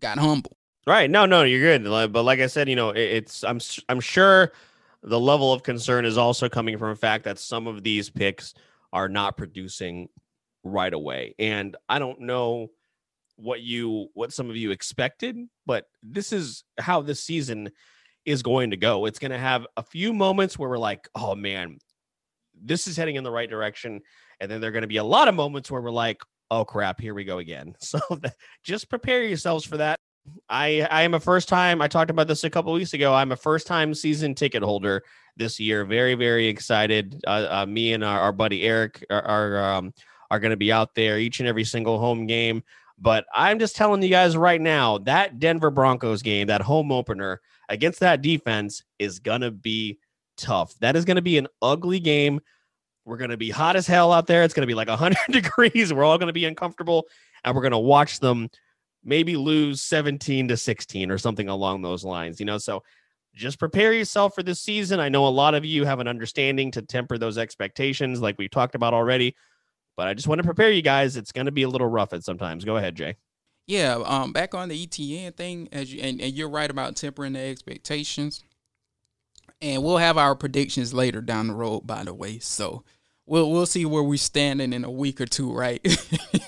got humbled. Right. No, you're good. But like I said, you know, I'm sure the level of concern is also coming from the fact that some of these picks are not producing right away. And I don't know what some of you expected, but this is how this season is going to go. It's going to have a few moments where we're like, oh man, this is heading in the right direction. And then there are going to be a lot of moments where we're like, oh crap, here we go again. So just prepare yourselves for that. I am a first time. I talked about this a couple of weeks ago. I'm a first time season ticket holder this year. Very, very excited. Me and our buddy Eric are going to be out there each and every single home game. But I'm just telling you guys right now, that Denver Broncos game, that home opener against that defense is going to be tough. That is going to be an ugly game. We're going to be hot as hell out there. It's going to be like 100 degrees. We're all going to be uncomfortable, and we're going to watch them maybe lose 17-16 or something along those lines. You know, so just prepare yourself for this season. I know a lot of you have an understanding to temper those expectations like we've talked about already. But I just want to prepare you guys. It's going to be a little rough at sometimes. Go ahead, Jay. Yeah, back on the ETN thing, and you're right about tempering the expectations. And we'll have our predictions later down the road, by the way. So we'll see where we're standing in a week or two, right,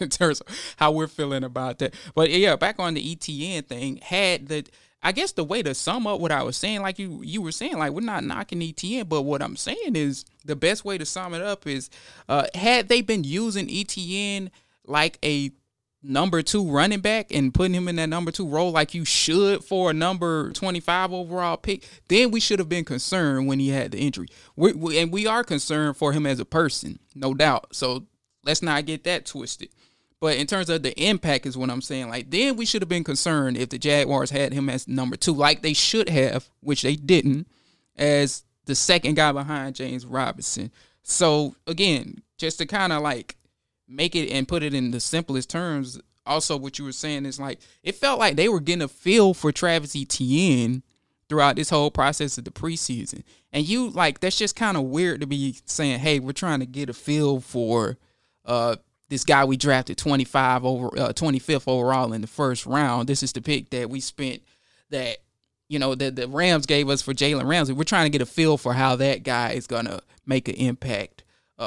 in terms of how we're feeling about that. But, yeah, back on the ETN thing, I guess the way to sum up what I was saying, like you were saying, like we're not knocking ETN, but what I'm saying is the best way to sum it up is had they been using ETN like a number 2 running back and putting him in that number 2 role like you should for a number 25 overall pick, then we should have been concerned when he had the injury. And we are concerned for him as a person, no doubt. So let's not get that twisted. But in terms of the impact is what I'm saying. Like, then we should have been concerned if the Jaguars had him as number 2, like they should have, which they didn't, as the second guy behind James Robinson. So, again, just to kind of, like, make it and put it in the simplest terms, also what you were saying is, like, it felt like they were getting a feel for Travis Etienne throughout this whole process of the preseason. And you, like, that's just kind of weird to be saying, hey, we're trying to get a feel for this guy we drafted 25th overall in the first round. This is the pick that we spent that, you know, that the Rams gave us for Jalen Ramsey. We're trying to get a feel for how that guy is going to make an impact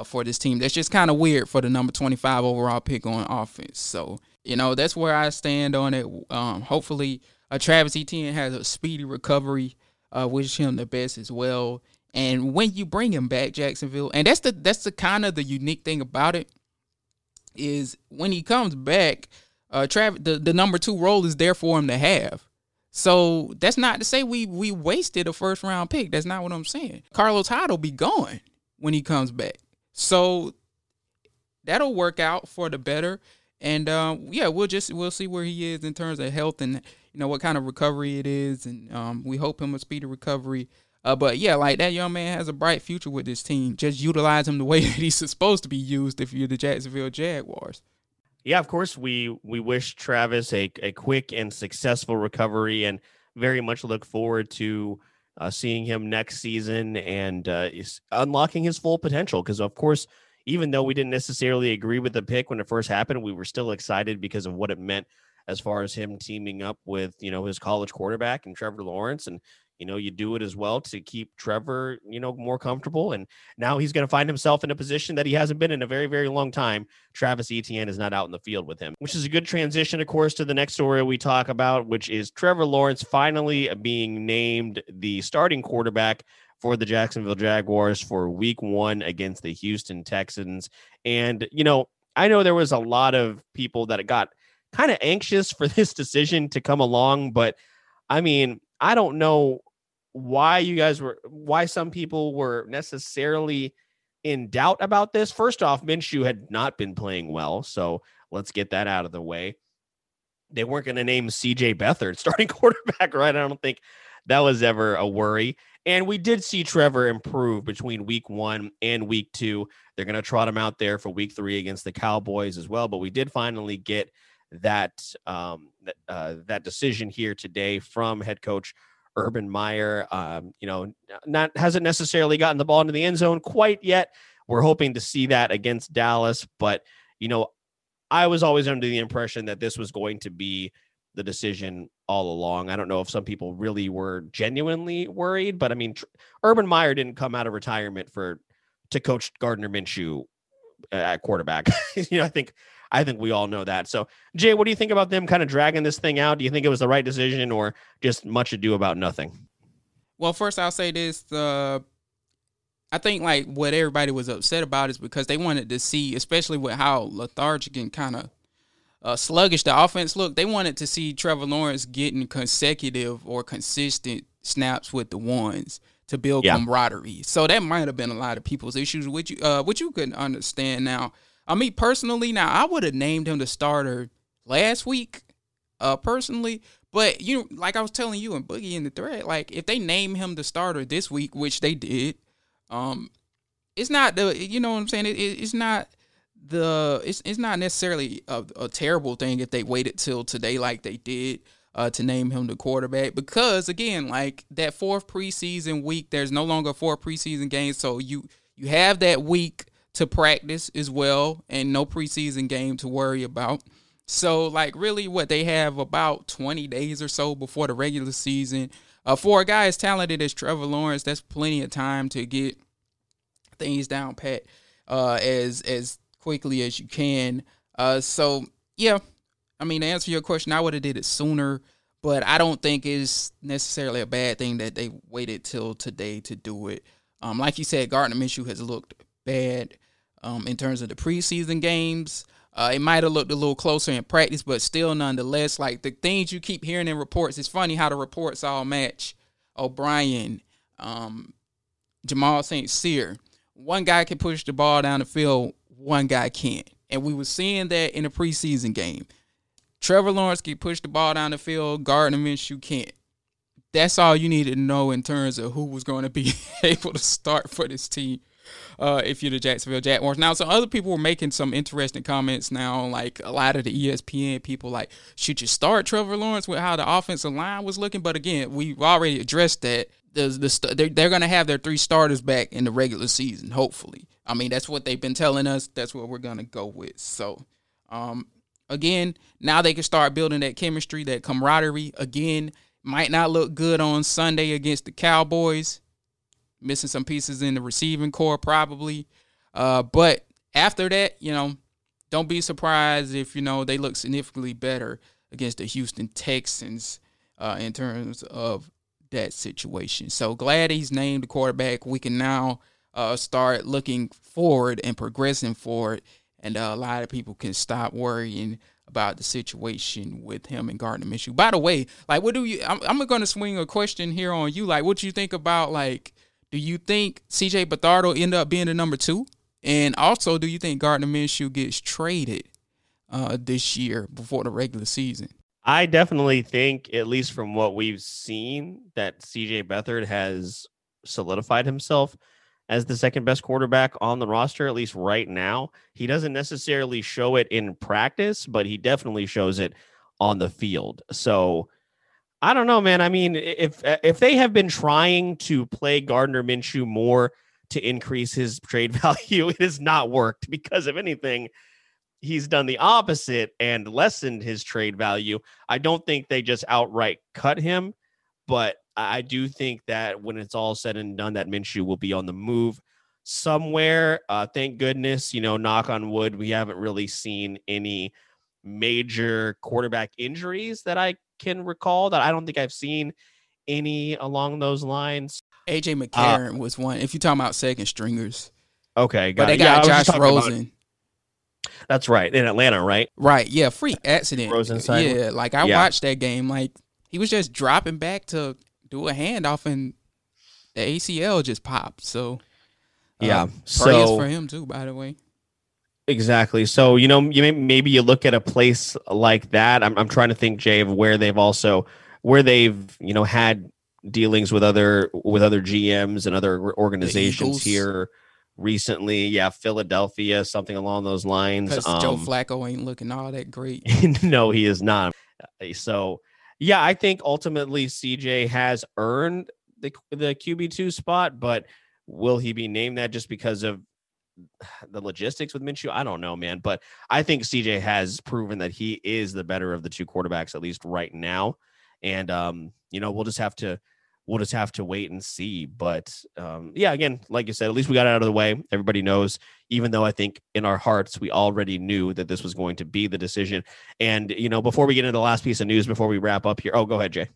for this team. That's just kind of weird for the number 25 overall pick on offense. So, you know, that's where I stand on it. Hopefully Travis Etienne has a speedy recovery. Wish him the best as well. And when you bring him back, Jacksonville, and that's the kind of the unique thing about it, is when he comes back, Travis, the number 2 role is there for him to have. So that's not to say we wasted a first round pick. That's not what I'm saying. Carlos Hyde will be gone when he comes back. So that'll work out for the better. And we'll see where he is in terms of health and what kind of recovery it is, and we hope him a speedy recovery. But yeah, like, that young man has a bright future with this team. Just utilize him the way that he's supposed to be used if you're the Jacksonville Jaguars. Yeah, of course, we wish Travis a quick and successful recovery, and very much look forward to seeing him next season and unlocking his full potential. Because, of course, even though we didn't necessarily agree with the pick when it first happened, we were still excited because of what it meant as far as him teaming up with, his college quarterback and Trevor Lawrence. And, you do it as well to keep Trevor, more comfortable. And now he's going to find himself in a position that he hasn't been in a very, very long time. Travis Etienne is not out in the field with him, which is a good transition, of course, to the next story we talk about, which is Trevor Lawrence finally being named the starting quarterback for the Jacksonville Jaguars for Week 1 against the Houston Texans. And, I know there was a lot of people that got kind of anxious for this decision to come along, but I don't know why some people were necessarily in doubt about this. First off, Minshew had not been playing well, so let's get that out of the way. They weren't going to name C.J. Beathard starting quarterback, right? I don't think that was ever a worry. And we did see Trevor improve between Week 1 and Week 2. They're going to trot him out there for Week 3 against the Cowboys as well. But we did finally get that decision here today from head coach Urban Meyer. Hasn't necessarily gotten the ball into the end zone quite yet. We're hoping to see that against Dallas, but I was always under the impression that this was going to be the decision all along. I don't know if some people really were genuinely worried, but Urban Meyer didn't come out of retirement to coach Gardner Minshew at quarterback. I think we all know that. So, Jay, what do you think about them kind of dragging this thing out? Do you think it was the right decision, or just much ado about nothing? Well, first I'll say this. I think what everybody was upset about is because they wanted to see, especially with how lethargic and kind of sluggish the offense looked, they wanted to see Trevor Lawrence getting consecutive or consistent snaps with the ones to build camaraderie. So that might have been a lot of people's issues, which you couldn't understand now. Personally, now, I would have named him the starter last week, personally. But, like I was telling you and Boogie in the thread, if they name him the starter this week, which they did, it's not the, it's not necessarily a terrible thing if they waited till today like they did to name him the quarterback. Because, again, that 4th preseason week, there's no longer 4 preseason games. So you have that week to practice as well, and no preseason game to worry about. So, really what they have about 20 days or so before the regular season. For a guy as talented as Trevor Lawrence, that's plenty of time to get things down pat as quickly as you can. To answer your question, I would have did it sooner, but I don't think it's necessarily a bad thing that they waited till today to do it. Like you said, Gardner Minshew has looked bad. In terms of the preseason games, it might have looked a little closer in practice, but still, nonetheless, the things you keep hearing in reports, it's funny how the reports all match. O'Brien, Jamal St. Cyr. One guy can push the ball down the field, one guy can't. And we were seeing that in the preseason game. Trevor Lawrence can push the ball down the field, Gardner Minshew can't. That's all you needed to know in terms of who was going to be able to start for this team. If you're the Jacksonville Jaguars. Now, some other people were making some interesting comments now, a lot of the ESPN people, should you start Trevor Lawrence with how the offensive line was looking? But again, we've already addressed that. They're going to have their 3 starters back in the regular season, hopefully. That's what they've been telling us. That's what we're going to go with. So, again, now they can start building that chemistry, that camaraderie. Again, might not look good on Sunday against the Cowboys. Missing some pieces in the receiving core probably. But after that, don't be surprised if, they look significantly better against the Houston Texans in terms of that situation. So glad he's named the quarterback. We can now start looking forward and progressing forward. And a lot of people can stop worrying about the situation with him and Gardner Minshew. By the way, I'm going to swing a question here on you. What do you think about, do you think C.J. Beathard will end up being the number 2? And also, do you think Gardner Minshew gets traded this year before the regular season. I definitely think, at least from what we've seen, that C.J. Beathard has solidified himself as the second best quarterback on the roster, at least right now. He doesn't necessarily show it in practice, but he definitely shows it on the field. So I don't know, man. I mean, if they have been trying to play Gardner Minshew more to increase his trade value, it has not worked, because if anything, he's done the opposite and lessened his trade value. I don't think they just outright cut him, but I do think that when it's all said and done, that Minshew will be on the move somewhere. Thank goodness, you know, knock on wood, we haven't really seen any major quarterback injuries that I can recall. That I don't think I've seen any along those lines. A.J. McCarron was one. If you're talking about second stringers. Okay. But they got Josh Rosen. That's right. In Atlanta, right? Right. Yeah. Freak accident. Yeah. Like I watched that game. Like he was just dropping back to do a handoff and the ACL just popped. So yeah. So for him too, by the way. Exactly. So, you know, maybe you look at a place like that. I'm trying to think, Jay, of where they've, you know, had dealings with other GMs and other organizations here recently. Yeah. Philadelphia, something along those lines. Because Joe Flacco ain't looking all that great. No, he is not. So, yeah, I think ultimately CJ has earned the QB2 spot, but will he be named that just because of the logistics with Minshew? I don't know, man, but I think CJ has proven that he is the better of the two quarterbacks, at least right now. And, you know, we'll just have to wait and see. But yeah, again, like you said, at least we got it out of the way. Everybody knows, even though I think in our hearts, we already knew that this was going to be the decision. And, you know, before we get into the last piece of news, before we wrap up here. Oh, go ahead, Jay.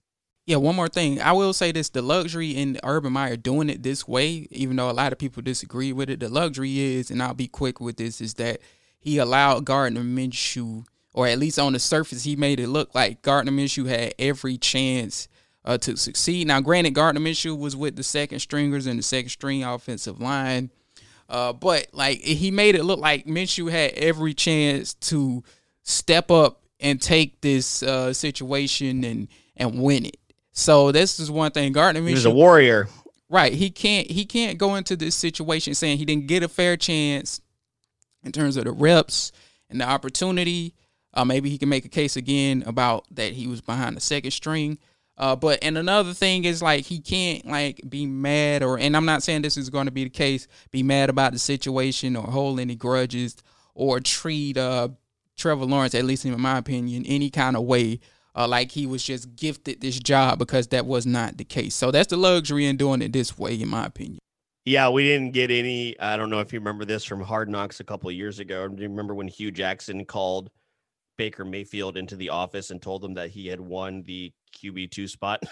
Yeah, one more thing. I will say this, the luxury in Urban Meyer doing it this way, even though a lot of people disagree with it, the luxury is, and I'll be quick with this, is that he allowed Gardner Minshew, or at least on the surface, he made it look like Gardner Minshew had every chance to succeed. Now, granted, Gardner Minshew was with the second stringers and the second string offensive line, but like he made it look like Minshew had every chance to step up and take this situation and win it. So this is one thing, Gardner Minshew. He was a warrior, right? He can't go into this situation saying he didn't get a fair chance in terms of the reps and the opportunity. Maybe he can make a case again about that he was behind the second string. But another thing is, like, he can't, like, be mad or, and I'm not saying this is going to be the case, be mad about the situation or hold any grudges or treat Trevor Lawrence, at least in my opinion, any kind of way like he was just gifted this job, because that was not the case. So that's the luxury in doing it this way, in my opinion. Yeah, we didn't get any, I don't know if you remember this from Hard Knocks a couple of years ago. Do you remember when Hugh Jackson called Baker Mayfield into the office and told him that he had won the QB2 spot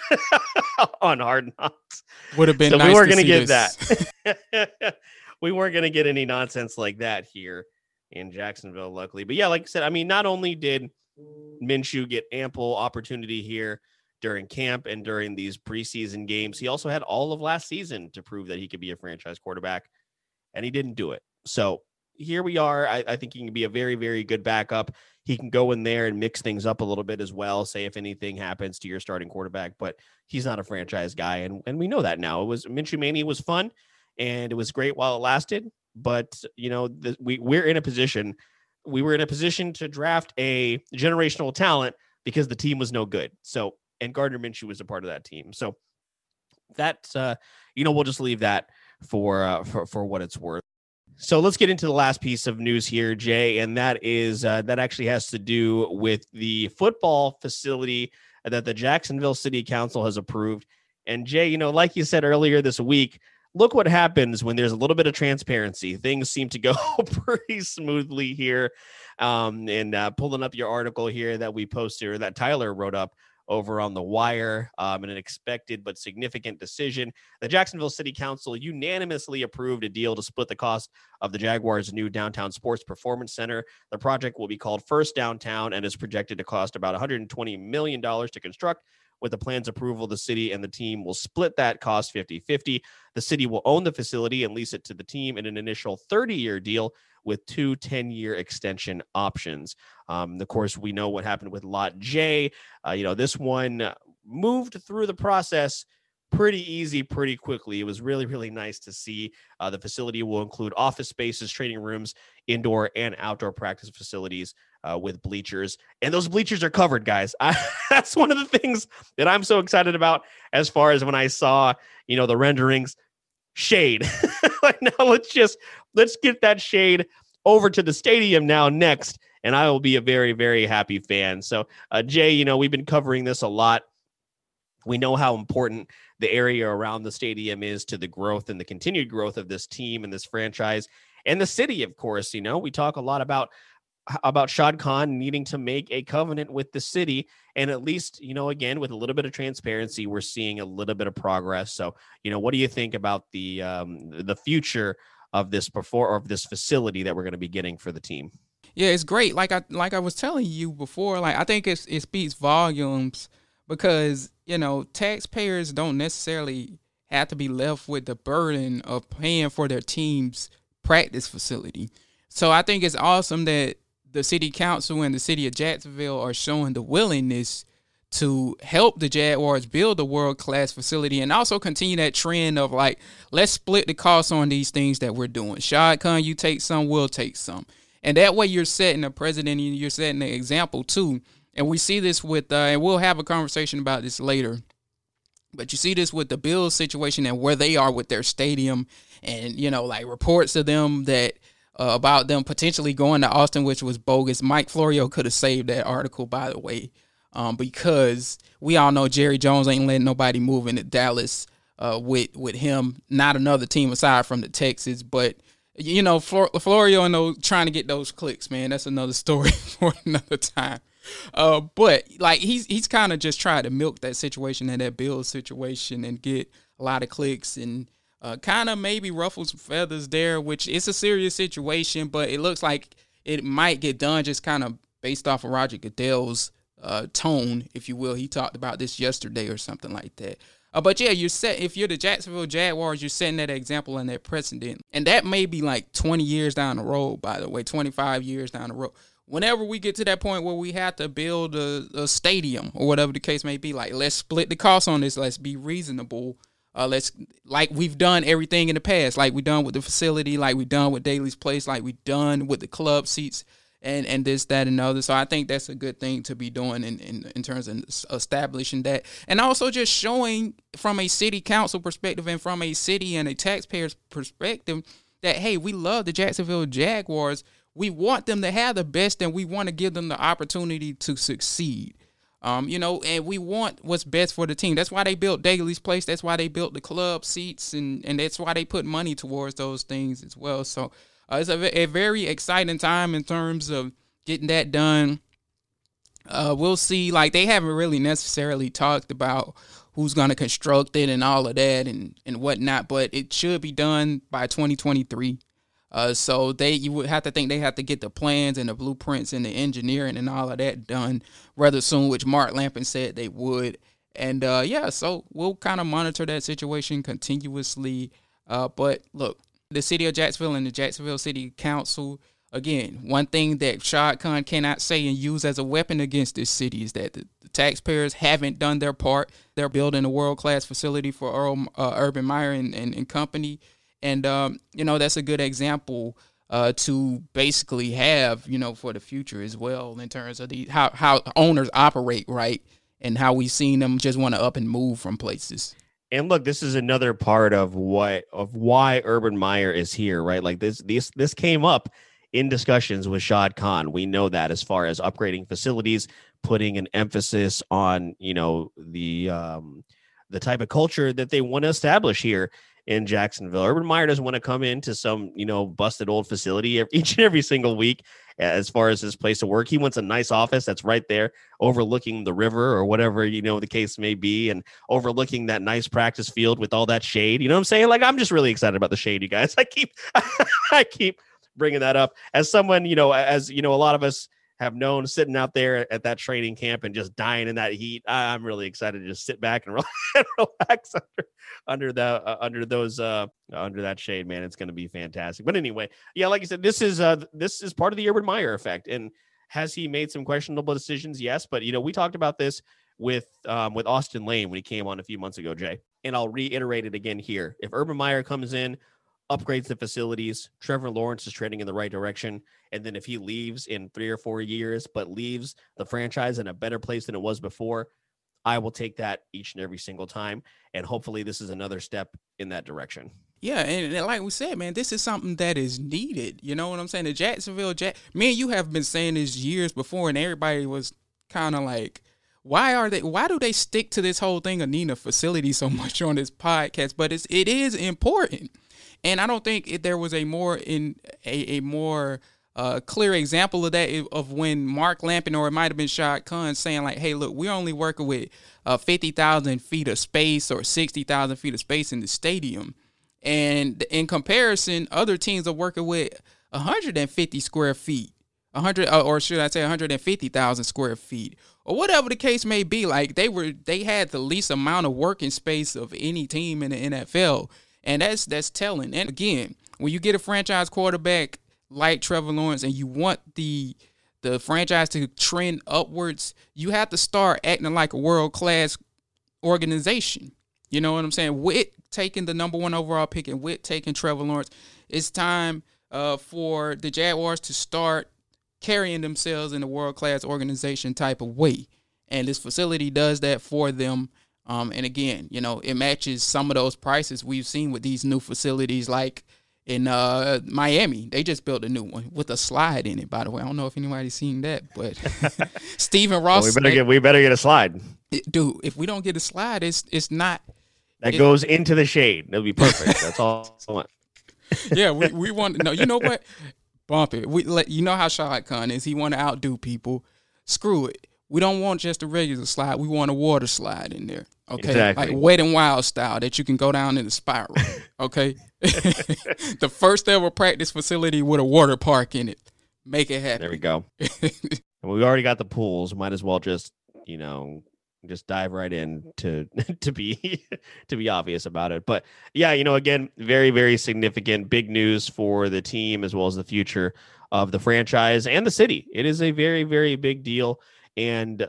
on Hard Knocks? Would have been so nice. We weren't going to get that. We weren't going to get any nonsense like that here in Jacksonville, luckily. But yeah, like I said, I mean, not only did Minshew get ample opportunity here during camp and during these preseason games, he also had all of last season to prove that he could be a franchise quarterback, and he didn't do it. So here we are. I think he can be a very, very good backup. He can go in there and mix things up a little bit as well, say if anything happens to your starting quarterback, but he's not a franchise guy. And we know that now. It was Minshew Mania was fun and it was great while it lasted, but you know, we were in a position to draft a generational talent because the team was no good. So, and Gardner Minshew was a part of that team. So that's, you know, we'll just leave that for what it's worth. So let's get into the last piece of news here, Jay, and that is that actually has to do with the football facility that the Jacksonville City Council has approved. And Jay, you know, like you said earlier this week, look what happens when there's a little bit of transparency. Things seem to go pretty smoothly here. And pulling up your article here that we posted, or that Tyler wrote up over on The Wire, in an expected but significant decision, the Jacksonville City Council unanimously approved a deal to split the cost of the Jaguars' new downtown sports performance center. The project will be called First Downtown and is projected to cost about $120 million to construct, With the plan's approval, the city and the team will split that cost 50-50. The city will own the facility and lease it to the team in an initial 30-year deal with two 10-year extension options. Of course, we know what happened with Lot J. This one moved through the process pretty easy, pretty quickly. It was really, really nice to see. The facility will include office spaces, training rooms, indoor and outdoor practice facilities with bleachers. And those bleachers are covered, guys. That's one of the things that I'm so excited about as far as when I saw, the renderings, shade. Like, now let's get that shade over to the stadium now next. And I will be a very, very happy fan. So Jay, we've been covering this a lot. We know how important the area around the stadium is to the growth and the continued growth of this team and this franchise and the city. Of course, we talk a lot about Shad Khan needing to make a covenant with the city. And at least, again, with a little bit of transparency, we're seeing a little bit of progress. So, what do you think about the future of this facility that we're going to be getting for the team? Yeah, it's great. Like I was telling you before, I think it speaks volumes because, taxpayers don't necessarily have to be left with the burden of paying for their team's practice facility. So I think it's awesome that the city council and the city of Jacksonville are showing the willingness to help the Jaguars build a world-class facility and also continue that trend of, let's split the costs on these things that we're doing. Shad Khan, you take some, we'll take some. And that way you're setting a precedent and you're setting an example, too. And we see this with, and we'll have a conversation about this later, but you see this with the Bills situation and where they are with their stadium and, reports of them that about them potentially going to Austin, which was bogus. Mike Florio could have saved that article, by the way, because we all know Jerry Jones ain't letting nobody move into Dallas with him, not another team aside from the Texans, but Florio and those trying to get those clicks, man, that's another story for another time. But he's kind of just tried to milk that situation and that Bills situation and get a lot of clicks and kind of maybe ruffle some feathers there, which it's a serious situation, but it looks like it might get done just kind of based off of Roger Goodell's tone, if you will. He talked about this yesterday or something like that. But yeah, if you're the Jacksonville Jaguars, you're setting that example and that precedent. And that may be 20 years down the road, by the way, 25 years down the road. Whenever we get to that point where we have to build a stadium or whatever the case may be, let's split the cost on this. Let's be reasonable. Let's we've done everything in the past, like we done with the facility, like we done with Daly's Place, like we done with the club seats and this, that, and the other. So I think that's a good thing to be doing in terms of establishing that. And also just showing from a city council perspective and from a city and a taxpayer's perspective that, hey, we love the Jacksonville Jaguars. We want them to have the best, and we want to give them the opportunity to succeed. And we want what's best for the team. That's why they built Daly's Place. That's why they built the club seats, and that's why they put money towards those things as well. So it's a very exciting time in terms of getting that done. We'll see. They haven't really necessarily talked about who's going to construct it and all of that and whatnot, but it should be done by 2023. So you would have to think they have to get the plans and the blueprints and the engineering and all of that done rather soon, which Mark Lampin said they would. And, so we'll kind of monitor that situation continuously. But look, the city of Jacksonville and the Jacksonville City Council, again, one thing that Shad Khan cannot say and use as a weapon against this city is that the taxpayers haven't done their part. They're building a world-class facility for Urban Meyer and company. And, that's a good example to basically have, for the future as well in terms of how owners operate, right, and how we've seen them just want to up and move from places. And look, this is another part of why Urban Meyer is here, right? This came up in discussions with Shad Khan. We know that as far as upgrading facilities, putting an emphasis on, the type of culture that they want to establish here in Jacksonville. Urban Meyer doesn't want to come into some, busted old facility each and every single week as far as his place of work. He wants a nice office that's right there overlooking the river or whatever, the case may be, and overlooking that nice practice field with all that shade. You know what I'm saying? I'm just really excited about the shade, you guys. I keep bringing that up as someone, as a lot of us have known sitting out there at that training camp and just dying in that heat. I'm really excited to just sit back and relax under that shade, man. It's going to be fantastic. But anyway, yeah, like I said, this is part of the Urban Meyer effect. And has he made some questionable decisions? Yes. But, you know, we talked about this with Austin Lane when he came on a few months ago, Jay, and I'll reiterate it again here. If Urban Meyer comes in, upgrades the facilities, Trevor Lawrence is trending in the right direction, and then if he leaves in 3 or 4 years, but leaves the franchise in a better place than it was before, I will take that each and every single time, and hopefully this is another step in that direction. Yeah, and like we said, man, this is something that is needed. You know what I'm saying? The Jacksonville me and you have been saying this years before, and everybody was kind of like, why do they stick to this whole thing of needing a facility so much on this podcast? But it is important. And I don't think there was a more clear example of that of when Mark Lampin, or it might have been Shad Khan, saying like, hey, look, we're only working with 50,000 feet of space or 60,000 feet of space in the stadium. And in comparison, other teams are working with 150 square feet, 100 or should I say 150,000 square feet, or whatever the case may be. Like they had the least amount of working space of any team in the NFL. And that's telling. And again, when you get a franchise quarterback like Trevor Lawrence and you want the franchise to trend upwards, you have to start acting like a world-class organization. You know what I'm saying? With taking the number one overall pick and with taking Trevor Lawrence, it's time for the Jaguars to start carrying themselves in a world-class organization type of way. And this facility does that for them. And again, you know, it matches some of those prices we've seen with these new facilities, like in Miami. They just built a new one with a slide in it, by the way. I don't know if anybody's seen that, but Stephen Ross. Well, we better get a slide. Dude, if we don't get a slide, it's not. That goes into the shade. That'll be perfect. That's all I want. Yeah, we want. No, you know what? Bump it. You know how Shad Khan is. He want to outdo people. Screw it. We don't want just a regular slide. We want a water slide in there. Okay. Exactly. Like Wet and Wild style, that you can go down in a spiral. Okay. The first ever practice facility with a water park in it. Make it happen. There we go. And we already got the pools. Might as well just, you know, just dive right in to be obvious about it. But yeah, you know, again, very, very significant, big news for the team as well as the future of the franchise and the city. It is a very, very big deal. And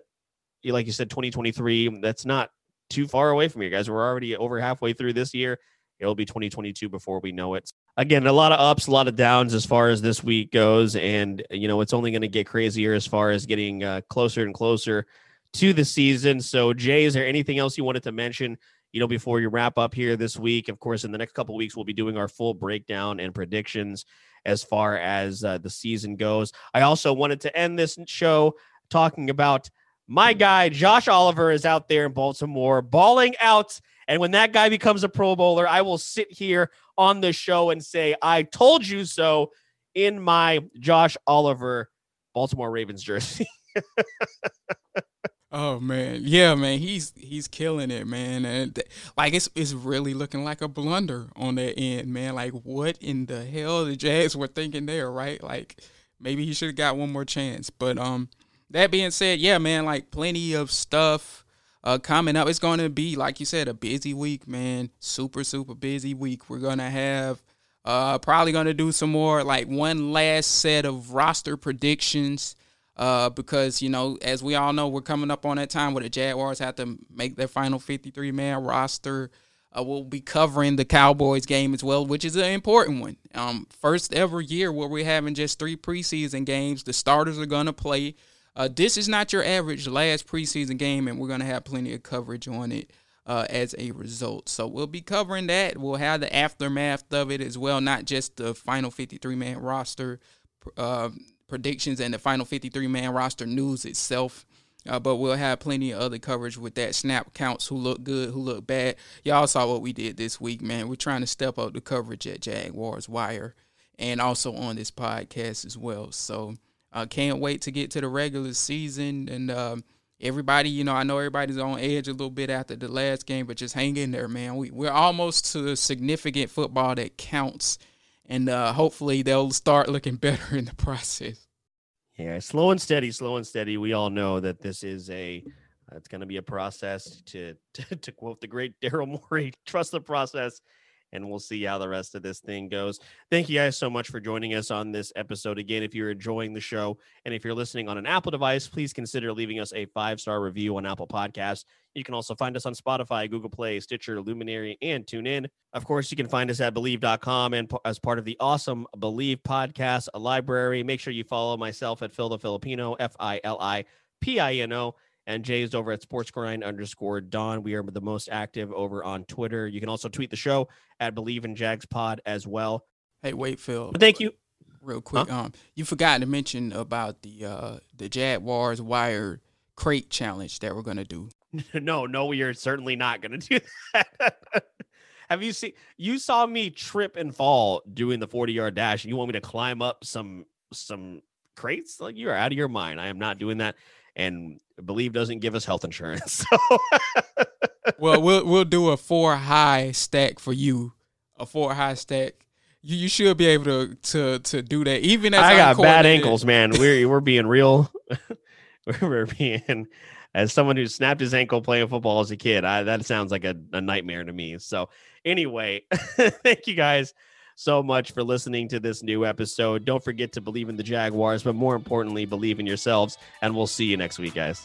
like you said, 2023, that's not too far away from here, guys. We're already over halfway through this year. It'll be 2022 before we know it. Again, a lot of ups, a lot of downs as far as this week goes. And, you know, it's only going to get crazier as far as getting closer and closer to the season. So, Jay, is there anything else you wanted to mention, you know, before you wrap up here this week? Of course, in the next couple of weeks, we'll be doing our full breakdown and predictions as far as the season goes. I also wanted to end this show talking about my guy, Josh Oliver, is out there in Baltimore balling out. And when that guy becomes a Pro Bowler, I will sit here on the show and say, I told you so, in my Josh Oliver Baltimore Ravens jersey. Oh, man. Yeah, man. He's killing it, man. And like, it's really looking like a blunder on that end, man. Like, what in the hell the Jazz were thinking there, right? Like, maybe he should have got one more chance. But, that being said, yeah, man, like plenty of stuff coming up. It's going to be, like you said, a busy week, man. Super, super busy week. We're going to have probably going to do some more, like one last set of roster predictions because, you know, as we all know, we're coming up on that time where the Jaguars have to make their final 53-man roster. We'll be covering the Cowboys game as well, which is an important one. First ever year where we're having just 3 preseason games. The starters are going to play. This is not your average last preseason game, and we're going to have plenty of coverage on it as a result. So we'll be covering that. We'll have the aftermath of it as well, not just the final 53-man roster predictions and the final 53-man roster news itself. But we'll have plenty of other coverage with that. Snap counts, who look good, who look bad. Y'all saw what we did this week, man. We're trying to step up the coverage at Jaguars Wire and also on this podcast as well. So I can't wait to get to the regular season, and everybody, you know, I know everybody's on edge a little bit after the last game, but just hang in there, man. We're almost to significant football that counts, and hopefully they'll start looking better in the process. Yeah, slow and steady. We all know that this is it's going to be a process to quote the great Daryl Morey, trust the process, and we'll see how the rest of this thing goes. Thank you guys so much for joining us on this episode. Again, if you're enjoying the show and if you're listening on an Apple device, please consider leaving us a 5-star review on Apple Podcasts. You can also find us on Spotify, Google Play, Stitcher, Luminary, and TuneIn. Of course, you can find us at Believe.com and as part of the awesome Believe Podcast Library. Make sure you follow myself at Phil the Filipino, F-I-L-I-P-I-N-O, and Jay's over at sportsgrind_Don. We are the most active over on Twitter. You can also tweet the show at Believe in Jags Pod as well. Hey, wait, Phil. Thank you. Real quick, you forgot to mention about the Jaguars Wire crate challenge that we're going to do. No, we are certainly not going to do that. Have you seen? You saw me trip and fall doing the 40-yard dash, and you want me to climb up some crates? Like, you are out of your mind. I am not doing that. And Believe doesn't give us health insurance. So. Well, we'll do a 4-high stack for you. A 4-high stack. You should be able to do that. Even as I got bad ankles, man. We're being real. We're being. As someone who snapped his ankle playing football as a kid, that sounds like a nightmare to me. So anyway, thank you guys so much for listening to this new episode. Don't forget to believe in the Jaguars, but more importantly, believe in yourselves. And we'll see you next week, guys.